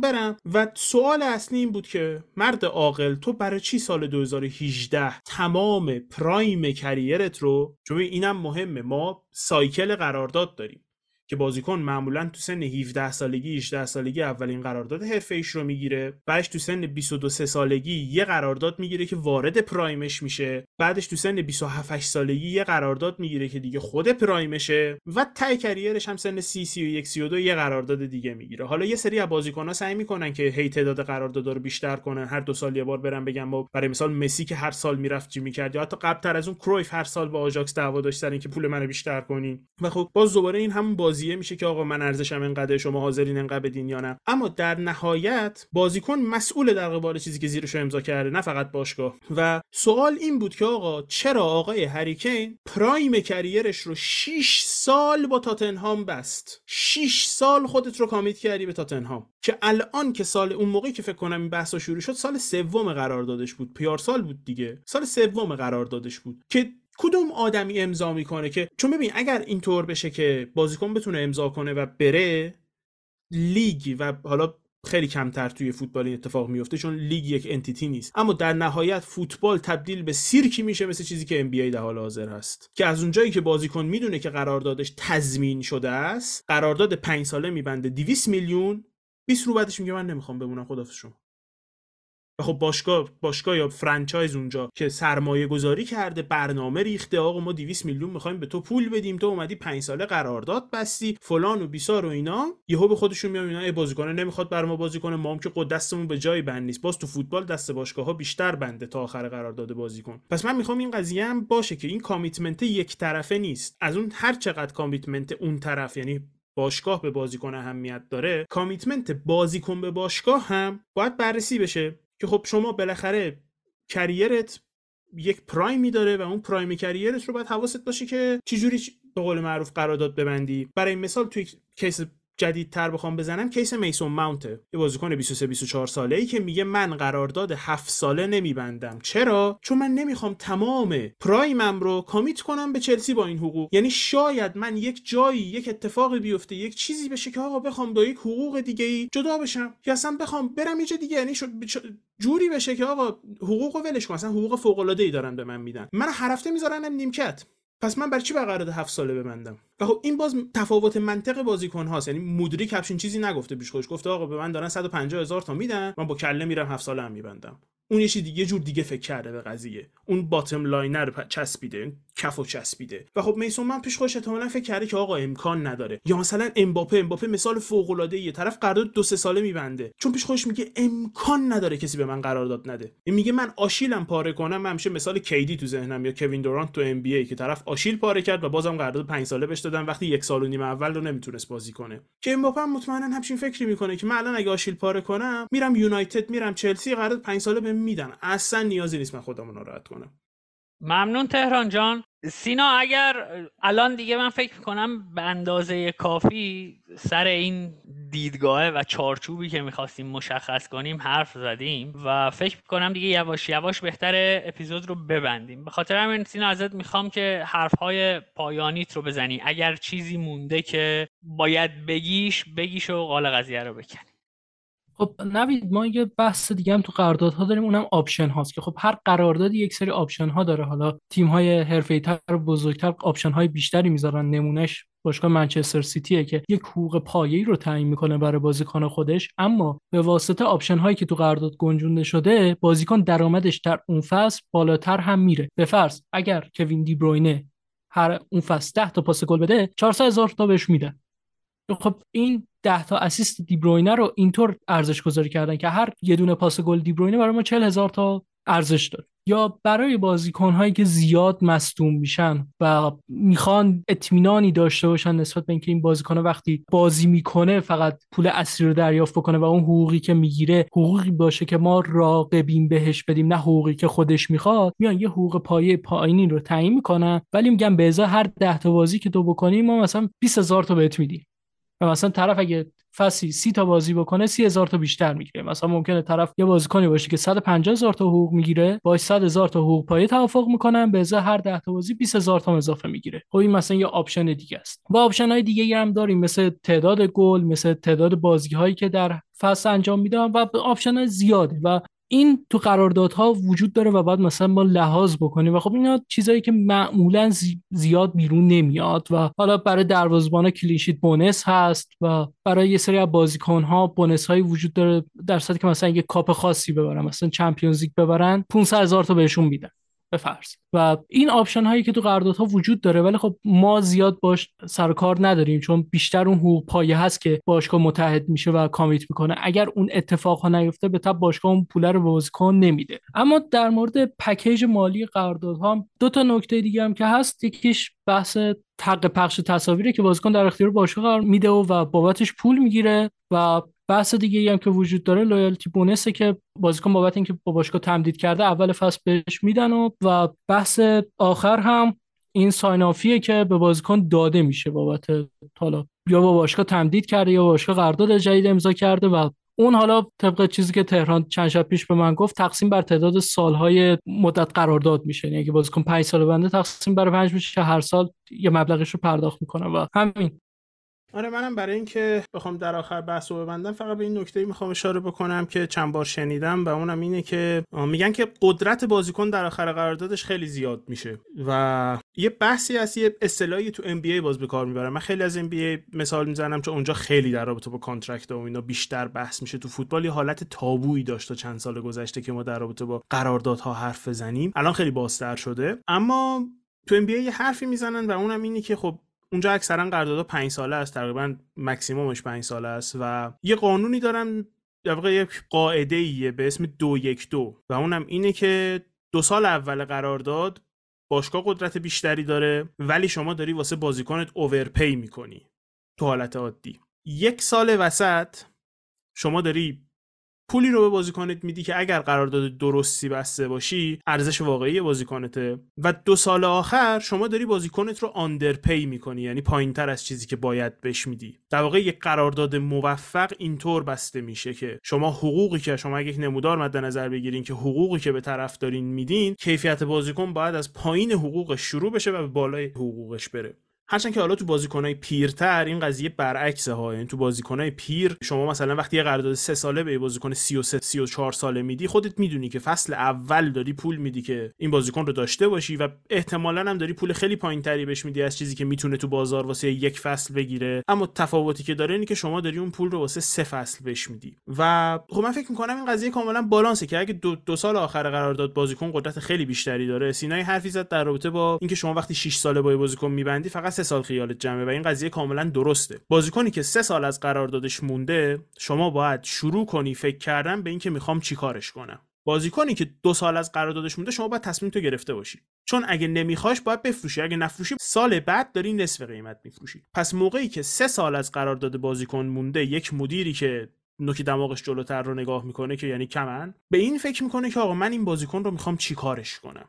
برم. و سوال اصلی این بود که مرد عاقل تو برای چی سال 2018 تمام پرایم کریرت رو، چون اینم مهمه، ما سایکل قرارداد داریم که بازیکن معمولاً تو سن 17 سالگی، 18 سالگی اولین قرارداد حرفه‌ایش رو میگیره، بعدش تو سن 22 سالگی یه قرارداد میگیره که وارد پرایمش میشه، بعدش تو سن 27 8 سالگی یه قرارداد میگیره که دیگه خود پرایمشه و ته کریرش هم سن 30 31 32 یه قرارداد دیگه میگیره. حالا یه سری از بازیکن‌ها سعی میکنن که هی تعداد قراردادها رو بیشتر کنن، هر 2 سال یه بار برن بگن ما، برای مثال مسی که هر سال میرفت چی می‌کرد، یا حتی قبل‌تر از اون کرویف هر سال با آژاکس دعوا داشتن که پول منو بیشتر کنین. و خب باز دوباره این همون بازیه میشه که آقا من ارزشم اینقدر، شما حاضرین انقدر بدین یا نه. اما در نهایت بازیکن مسئول در قبال چیزی که زیرش امضا کرده، نه فقط باشگاه. و سوال این بود که آقا چرا آقای هری کین پرایم کریرش رو 6 سال با تاتنهام بست؟ 6 سال خودت رو کامیت کردی به تاتنهام که الان که سال، اون موقعی که فکر کنم این بحثا شروع شد سال سوم قراردادش بود، پیارسال بود دیگه، سال سوم قراردادش بود که کدوم آدمی امضا میکنه؟ که چون ببین اگر اینطور بشه که بازیکن بتونه امضا کنه و بره، لیگ و حالا خیلی کمتر توی فوتبال این اتفاق میفته چون لیگ یک انتیتی نیست. اما در نهایت فوتبال تبدیل به سیرکی میشه، مثل چیزی که ام بی ای در حال حاضر هست، که از اونجایی که بازیکن میدونه که قراردادش تضمین شده است، قرارداد 5 ساله میبنده 200 میلیون 20 رو بعدش میگه من نمیخوام بمونم خداحافظ شما. و خب باشگاه یا فرانچایز اونجا که سرمایه گذاری کرده، برنامه ریخته، آقا ما 200 میلیون میخوایم به تو پول بدیم، تو اومدی 5 ساله قرارداد بستی فلان و بیسار و اینا، یهو به خودشون میام اینا بازیکن نمیخواد بر ما بازی کنه، ما هم که قد دستمون به جای بند نیست. باز تو فوتبال دست باشگاه ها بیشتر بنده تا آخر قرارداد بازیکن. پس من میخوام این قضیه هم باشه که این کامیتمنت یک طرفه نیست. از اون هر چقدر کامیتمنت اون طرف، یعنی باشگاه به بازیکن اهمیت داره، کامیتمنت بازیکن به باشگاه هم باید بررسی بشه. که خب شما بالاخره کریرت یک پرایمی داره و اون پرایم کریرت رو باید حواست باشه که چجوری به قول معروف قرارداد ببندی. برای مثال توی کیس جدیدتر بخوام بزنم، کیس میسون ماونته، یه بازیکن 23 24 ساله‌ای که میگه من قرارداد 7 ساله نمیبندم. چرا؟ چون من نمیخوام تمام پرایمم رو کامیت کنم به چلسی با این حقوق. یعنی شاید من یک جایی یک اتفاقی بیفته، یک چیزی بشه که آقا بخوام با یک حقوق دیگه‌ای جدا بشم، یا اصلا بخوام برم یه جای دیگه، یعنی جوری بشه که آقا حقوقو ولش کن، اصلا حقوق فوق‌العاده‌ای دارن به من میدن، من هر هفته میذارنم نیمکت، پس من برای چی قرارداد 7 ساله ببندم؟ و خب این باز تفاوت منطق بازیکن هاست. یعنی مدیری کپشن چیزی نگفته پیش خودش، گفته آقا به من دارن 150,000 تا میدن، من با کله میرم 7 ساله هم میبندم. اون یه چیز دیگه، جور دیگه فکر کرده به قضیه، اون باتم لاینر چسبیده، کفو چسبیده. و خب میسون من پیش خودش احتمالاً فکر کرده که آقا امکان نداره. یا مثلا امباپه مثال فوق العاده ای، طرف قرارداد 2-3 ساله میبنده، چون پیش خودش میگه امکان نداره کسی به من قرارداد نده. میگه من آشیلم پاره کنم. من همیشه مثال کیدی تو ذهنم یا کوین دورانت تو ام بی ای که طرف آشیل پاره کرد و بازم قرارداد 5 ساله بهش دادن وقتی 1 سال و نیم اول رو نمیتونست بازی کنه. که امباپه مطمئنا همین فکری میکنه که من الان اگه آشیل پاره کنم میرم یونایتد، میرم چلسی، قرارداد 5 ساله بهم میدن، اصلا نیازی نیست من خودمو ناراحت کنم. ممنون تهران جان. سینا، اگر الان دیگه من فکر میکنم به اندازه کافی سر این دیدگاه و چارچوبی که میخواستیم مشخص کنیم حرف زدیم و فکر میکنم دیگه یواش یواش بهتره اپیزود رو ببندیم. به خاطر همین سینا ازت میخوام که حرفهای پایانیت رو بزنی، اگر چیزی مونده که باید بگیش و قال قضیه رو بکنی. خب نوید، ما یه بحث دیگه هم تو قراردادها داریم، اونم آپشن هاست که خب هر قراردادی یک سری آپشن ها داره. حالا تیم های حرفه‌ای تر و بزرگتر آپشن های بیشتری میذارن، نمونهش باشگاه منچستر سیتیه که یک حقوق پایه‌ای رو تعیین میکنه برای بازیکن خودش، اما به واسطه آپشن هایی که تو قرارداد گنجونده شده بازیکن درآمدش در اون فصل بالاتر هم میره. به فرض اگر کوین دی بروینه هر اون فصل 10 تا پاس گل بده، 400,000 تا بهش میدن. خب این 10 تا اسیست دی بروینه رو اینطور ارزش گذاری کردن که هر یه دونه پاس گل دی بروینه برای ما 40,000 تا ارزش داره. یا برای بازیکن‌هایی که زیاد مصدوم میشن و میخوان اطمینانی داشته باشن نسبت به اینکه این بازیکن وقتی بازی میکنه فقط پول اصلی رو دریافت بکنه و اون حقوقی که میگیره حقوقی باشه که ما راقبیم بهش بدیم، نه حقوقی که خودش میخواد، میان یه حقوق پایینی رو تعیین میکنن ولی میگن به ازای هر 10 تا بازی که تو بکنی ما مثلا 20,000 تا بهت میدیم. و مثلا طرف اگه فصلی 30 تا بازی بکنه 30,000 تا بیشتر میگیره. مثلا ممکنه طرف یه بازیکنی باشه که 150,000 تا حقوق میگیره، باش 100,000 تا حقوق پایه توافق میکنن، به ازای هر 10 تا بازی 20,000 تا اضافه میگیره. خب این مثلا یه آپشن دیگه است. و آپشن های دیگه هم داریم، مثل تعداد گل، مثل تعداد بازی هایی که در فصل انجام میدن و آپشن های زیاده و این تو قراردادها وجود داره و باید مثلا ما لحاظ بکنیم. و خب اینا چیزایی که معمولا زیاد بیرون نمیاد و حالا برای دروازه‌بانا کلینشیت بونس هست و برای یه سری از بازیکن‌ها بونس‌هایی وجود داره در صورتی که مثلا یه کاپ خاصی ببرن، مثلا چمپیونز لیگ ببرن 500,000 تا بهشون میدن به فرض. و این آپشن هایی که تو قراردادها وجود داره ولی خب ما زیاد باش سر و کار نداریم چون بیشتر اون حقوق پایه هست که باشگاه متحد میشه و کامیت میکنه. اگر اون اتفاق ها نیفته به تبع باشگاه اون پوله رو به بازیکن نمیده. اما در مورد پکیج مالی قراردادها دو تا نکته دیگه هم که هست، یکیش بحث حق پخش تصاویره که بازیکن در اختیار باشگاه قرار میده و بابتش پول میگیره و بحث دیگه‌ای هم که وجود داره لویالتی بونسه که بازیکن بابت اینکه با باشگاه تمدید کرده اول فصل بهش میدن و بحث آخر هم این ساین آفیه که به بازیکن داده میشه بابت حالا یا با باشگاه تمدید کرده یا باشگاه قرارداد جدید امضا کرده و اون حالا طبق چیزی که تهران چند شب پیش به من گفت تقسیم بر تعداد سالهای مدت قرارداد میشه. یعنی اگه بازیکن 5 ساله بنده تقسیم بر 5 میشه، هر سال یه مبلغش رو پرداخت میکنه. و همین آره، منم برای اینکه بخوام در آخر بحث رو ببندم فقط به این نکته میخوام اشاره بکنم که چند بار شنیدم و اونم اینه که میگن که قدرت بازیکن در آخر قراردادش خیلی زیاد میشه و یه بحثی هست، یه اصطلاحی تو ام بی ای باز به کار میبرن. من خیلی از ام بی ای مثال میزنم چون اونجا خیلی در رابطه با کانترکت و اینا بیشتر بحث میشه. تو فوتبال یه حالت تابویی داشت تا چند سال گذشته که ما در رابطه با قراردادها حرف بزنیم، الان خیلی بازتر شده. اما تو ام بی ای حرفی میزنن و اونم اینه که خب اونجا اکثرا قراردادها 5 ساله است، تقریبا ماکسیممش 5 ساله است و یه قانونی دارن، در واقع یک قاعده‌ایه به اسم 212 و اونم اینه که 2 سال اول قرارداد باشگاه قدرت بیشتری داره ولی شما داری واسه بازیکنت اوورپی میکنی. تو حالت عادی 1 سال وسط شما داری پولی رو به بازیکنت میدی که اگر قرارداد درستی بسته باشی ارزش واقعی بازیکنته و 2 سال آخر شما داری بازیکنت رو آندرپی میکنی، یعنی پایینتر از چیزی که باید بهش میدی. در واقع یک قرارداد موفق اینطور بسته میشه که شما حقوقی که شما اگه یک نمودار مد نظر بگیرین که حقوقی که به طرف دارین میدین، کیفیت بازیکن باید از پایین حقوقش شروع بشه و به بالای حقوقش بره. هرچند که حالا تو بازیکنای پیرتر این قضیه برعکسه ها، یعنی تو بازیکنای پیر شما مثلا وقتی یه قرارداد 3 ساله به بازیکن 33 34 ساله میدی، خودت میدونی که فصل اول داری پول میدی که این بازیکن رو داشته باشی و احتمالاً هم داری پول خیلی پایینتری بهش میدی از چیزی که میتونه تو بازار واسه یک فصل بگیره. اما تفاوتی که داره اینه که شما داری اون پول رو واسه 3 فصل بهش میدی و خب من فکر میکنم این قضیه کاملا بالانسه که اگه 2 سال آخر قرارداد بازیکن قدرت خیلی بیشتری داره. سینای حرفی زد در رابطه با اینکه شما وقتی 6 ساله با بازیکن میبندی فقط 3 سال خیالت جمعه و این قضیه کاملا درسته. بازیکنی که 3 سال از قراردادش مونده شما باید شروع کنی فکر کردن به اینکه میخوام چیکارش کنم. بازیکنی که 2 سال از قراردادش مونده شما باید تصمیم تو گرفته باشی، چون اگه نمیخواش باید بفروشی، اگه نفروشی سال بعد داری نصف قیمت میفروشی. پس موقعی که 3 سال از قرارداد بازیکن مونده، یک مدیری که نوک دماغش جلوتر رو نگاه میکنه که یعنی کمن، به این فکر میکنه که آقا من این بازیکن رو میخوام چیکارش کنم،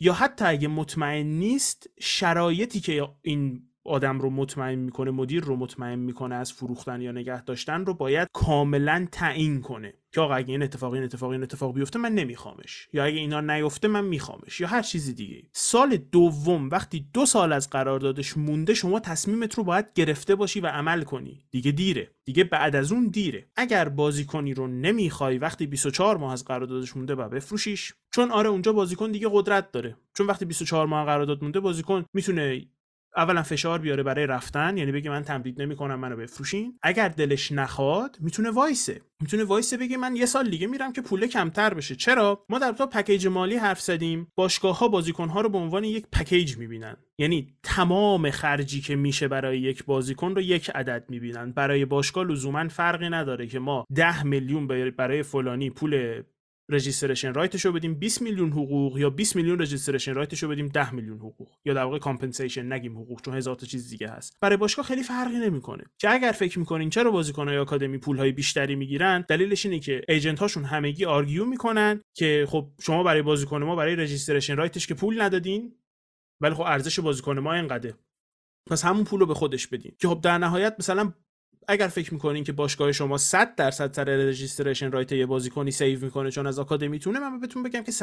یا حتی اگه مطمئن نیست شرایطی که این آدم رو مطمئن میکنه، مدیر رو مطمئن میکنه از فروختن یا نگه داشتن رو باید کاملا تعیین کنه که آقا اگه این اتفاق بیفته من نمیخوامش، یا اگه اینا نیفته من میخوامش، یا هر چیزی دیگه. سال دوم وقتی 2 سال از قراردادش مونده شما تصمیمت رو باید گرفته باشی و عمل کنی. دیگه دیره، دیگه بعد از اون دیره. اگر بازیکنی رو نمیخوای وقتی 24 ماه از قراردادش مونده باید بفروشیش، چون آره اونجا بازیکن دیگه قدرت داره، چون وقتی 24 ماه قرارداد مونده بازیکن میتونه اولا فشار بیاره برای رفتن، یعنی بگه من تمدید نمی‌کنم منو بفروشین. اگر دلش نخواد میتونه وایسه بگه من 1 سال دیگه میرم که پول کمتر بشه. چرا؟ ما در مورد پکیج مالی حرف زدیم. باشگاه‌ها بازیکن‌ها رو به عنوان یک پکیج می‌بینن، یعنی تمام خرجی که میشه برای یک بازیکن رو یک عدد می‌بینن. برای باشگاه لزوماً فرقی نداره که ما 10 میلیون برای فلانی پول رجیستریشن رایتشو بدیم 20 میلیون حقوق، یا 20 میلیون رجیستریشن رایتشو بدیم 10 میلیون حقوق، یا در واقع کامپنسیشن نگیم حقوق چون هزار تا چیز دیگه هست. برای باشگاه خیلی فرقی نمیکنه. که اگر فکر میکنین چرا بازیکن‌های آکادمی پول‌های بیشتری میگیرن، دلیلش اینه که ایجنت هاشون همگی آرگیو میکنن که خب شما برای بازیکن ما برای رجیستریشن رایتش که پول ندادین، ولی خب ارزش بازیکن ما اینقدره، پس همون پولو به خودش بدین. که خب در نهایت مثلا اگر فکر میکنین که باشگاه شما 100% سر رجیستریشن رایت یه بازیکنی سیو میکنه چون از آکادمی تونه، من بهتون بگم که 100%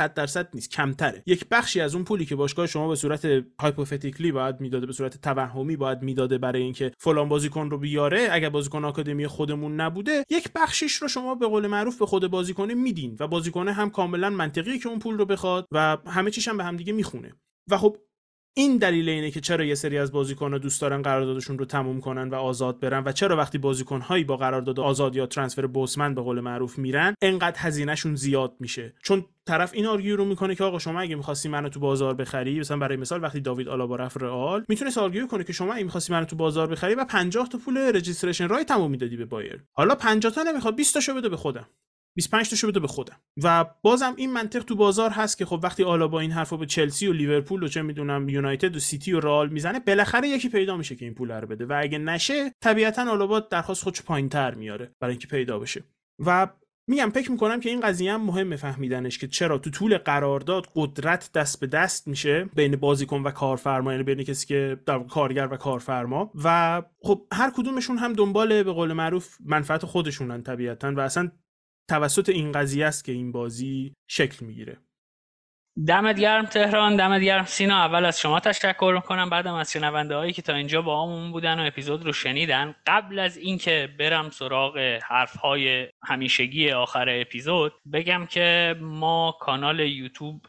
نیست، کمتره. یک بخشی از اون پولی که باشگاه شما به صورت هایپوتتیکلی باید میداده، به صورت توهمی باید میداده برای اینکه فلان بازیکن رو بیاره، اگر بازیکن آکادمی خودمون نبوده یک بخشیش رو شما به قول معروف به خود بازیکن میدین و بازیکن هم کاملا منطقیه که اون پول رو بخواد و همه چیش هم به هم دیگه میخونه. و خب این دلیل اینه که چرا یه سری از بازیکن‌ها دوست دارن قراردادشون رو تموم کنن و آزاد برن و چرا وقتی بازیکن‌هایی با قرارداد آزاد یا ترانسفر بوسمن به قول معروف میرن انقدر هزینه‌شون زیاد میشه. چون طرف این آرگیو رو میکنه که آقا شما اگه می‌خواستی منو تو بازار بخری، مثلا برای مثال وقتی داوید آلابا رفت رئال، میتونه آرگیو کنه که شما اگه می‌خواستی منو تو بازار بخری و 50 تا پول رجیستریشن رایت تموم میدادی به بایر، حالا 50 تا نمیخواد 20 تاشو بده به خودم، 25 تاشو بده به خودم. و بازم این منطق تو بازار هست که خب وقتی آلابا این حرفو به چلسی و لیورپول و چه میدونم یونایتد و سیتی و رئال میزنه، بالاخره یکی پیدا میشه که این پول رو بده و اگه نشه طبیعتا آلابا درخواست خودش پایینتر میاره برای اینکه پیدا بشه. و میگم فکر میکنم که این قضیه هم مهمه فهمیدنش که چرا تو طول قرارداد قدرت دست به دست میشه بین بازیکن و کارفرما، یعنی بین کسی که در کارگر و کارفرما، و خب هر کدومشون هم دنبال به قول معروف منفعت خودشونن طبیعتا و اصلا توسط این قضیه است که این بازی شکل میگیره. دمت گرم تهران، دمت گرم سینا. اول از شما تشکر میکنم، بعدم از شنونده هایی که تا اینجا با همون بودن و اپیزود رو شنیدن. قبل از اینکه برم سراغ حرفهای همیشگی آخر اپیزود بگم که ما کانال یوتیوب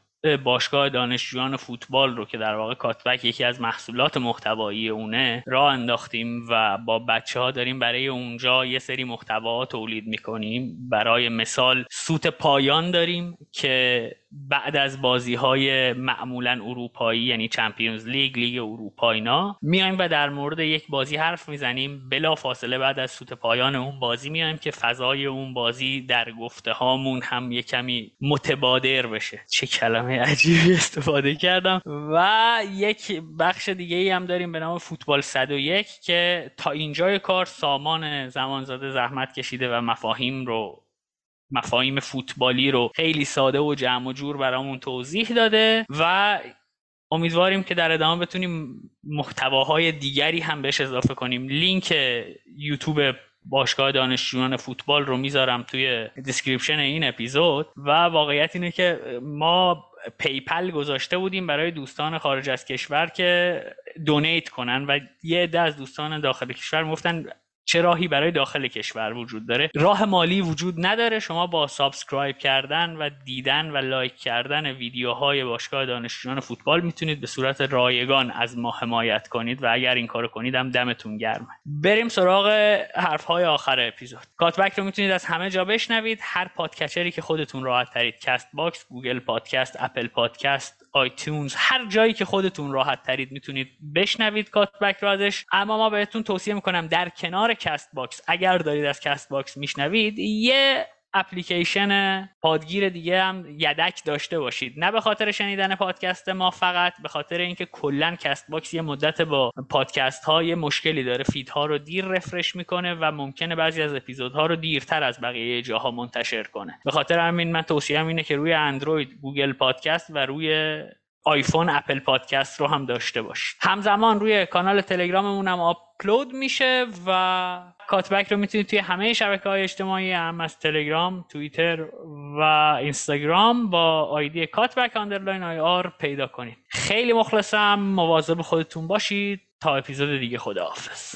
باشگاه دانشجویان فوتبال رو که در واقع کاتبک یکی از محصولات محتوایی اونه راه انداختیم و با بچه‌ها داریم برای اونجا یه سری محتوا تولید میکنیم. برای مثال سوت پایان داریم که بعد از بازی‌های معمولاً اروپایی، یعنی چمپیونز لیگ، لیگ اروپا اینا، میایم و در مورد یک بازی حرف میزنیم. بلا فاصله بعد از سوت پایان اون بازی میایم که فضای اون بازی در گفته هامون هم یه کمی متبادر بشه. چه کلمه عجیبی استفاده کردم. و یک بخش دیگه‌ای هم داریم به نام فوتبال 101 که تا اینجای کار سامان زمانزاده زحمت کشیده و مفاهیم فوتبالی رو خیلی ساده و جمع و جور برامون توضیح داده و امیدواریم که در ادامه بتونیم محتواهای دیگری هم بهش اضافه کنیم. لینک یوتیوب باشگاه دانشجویان فوتبال رو میذارم توی دیسکریپشن این اپیزود. و واقعیت اینه که ما پیپل گذاشته بودیم برای دوستان خارج از کشور که دونیت کنن و یه عده از دوستان داخل کشور میگفتن چه راهی برای داخل کشور وجود داره؟ راه مالی وجود نداره. شما با سابسکرایب کردن و دیدن و لایک کردن ویدیوهای باشگاه دانشجویان فوتبال میتونید به صورت رایگان از ما حمایت کنید و اگر این کارو کنید هم دمتون گرمه. بریم سراغ حرفهای آخر اپیزود. کاتبک رو میتونید از همه جا بشنوید، هر پادکچری که خودتون راحت ترید، کست باکس، گوگل پادکست، اپل پادکست، آیتیونز، هر جایی که خودتون راحت ترید میتونید بشنوید کاتبک رو ازش. اما ما بهتون توصیه میکنم در کنار کست باکس، اگر دارید از کست باکس میشنوید، یه اپلیکیشن پادگیر دیگه هم یدک داشته باشید. نه به خاطر شنیدن پادکست ما، فقط به خاطر اینکه کلا کست باکس یه مدت با پادکست ها یه مشکلی داره، فیدها رو دیر رفرش میکنه و ممکنه بعضی از اپیزودها رو دیرتر از بقیه جاها منتشر کنه. به خاطر همین من توصیه‌ام اینه که روی اندروید گوگل پادکست و روی آیفون اپل پادکست رو هم داشته باشید. همزمان روی کانال تلگراممون هم آپلود میشه و کاتبک رو میتونید توی همه شبکه‌های اجتماعی، هم از تلگرام، توییتر و اینستاگرام با آیدی کاتبک_ir پیدا کنید. خیلی مخلصم، مواظب خودتون باشید تا اپیزود دیگه. خداحافظ.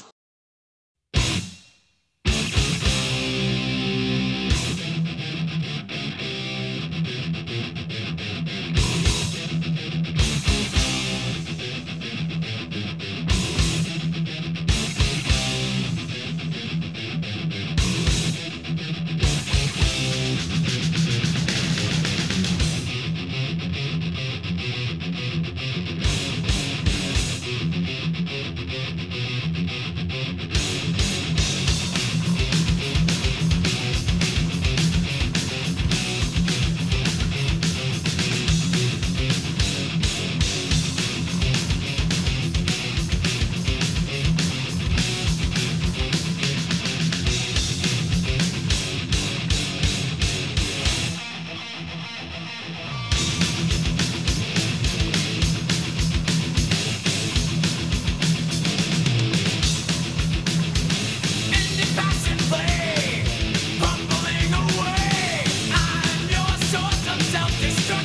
Destroy.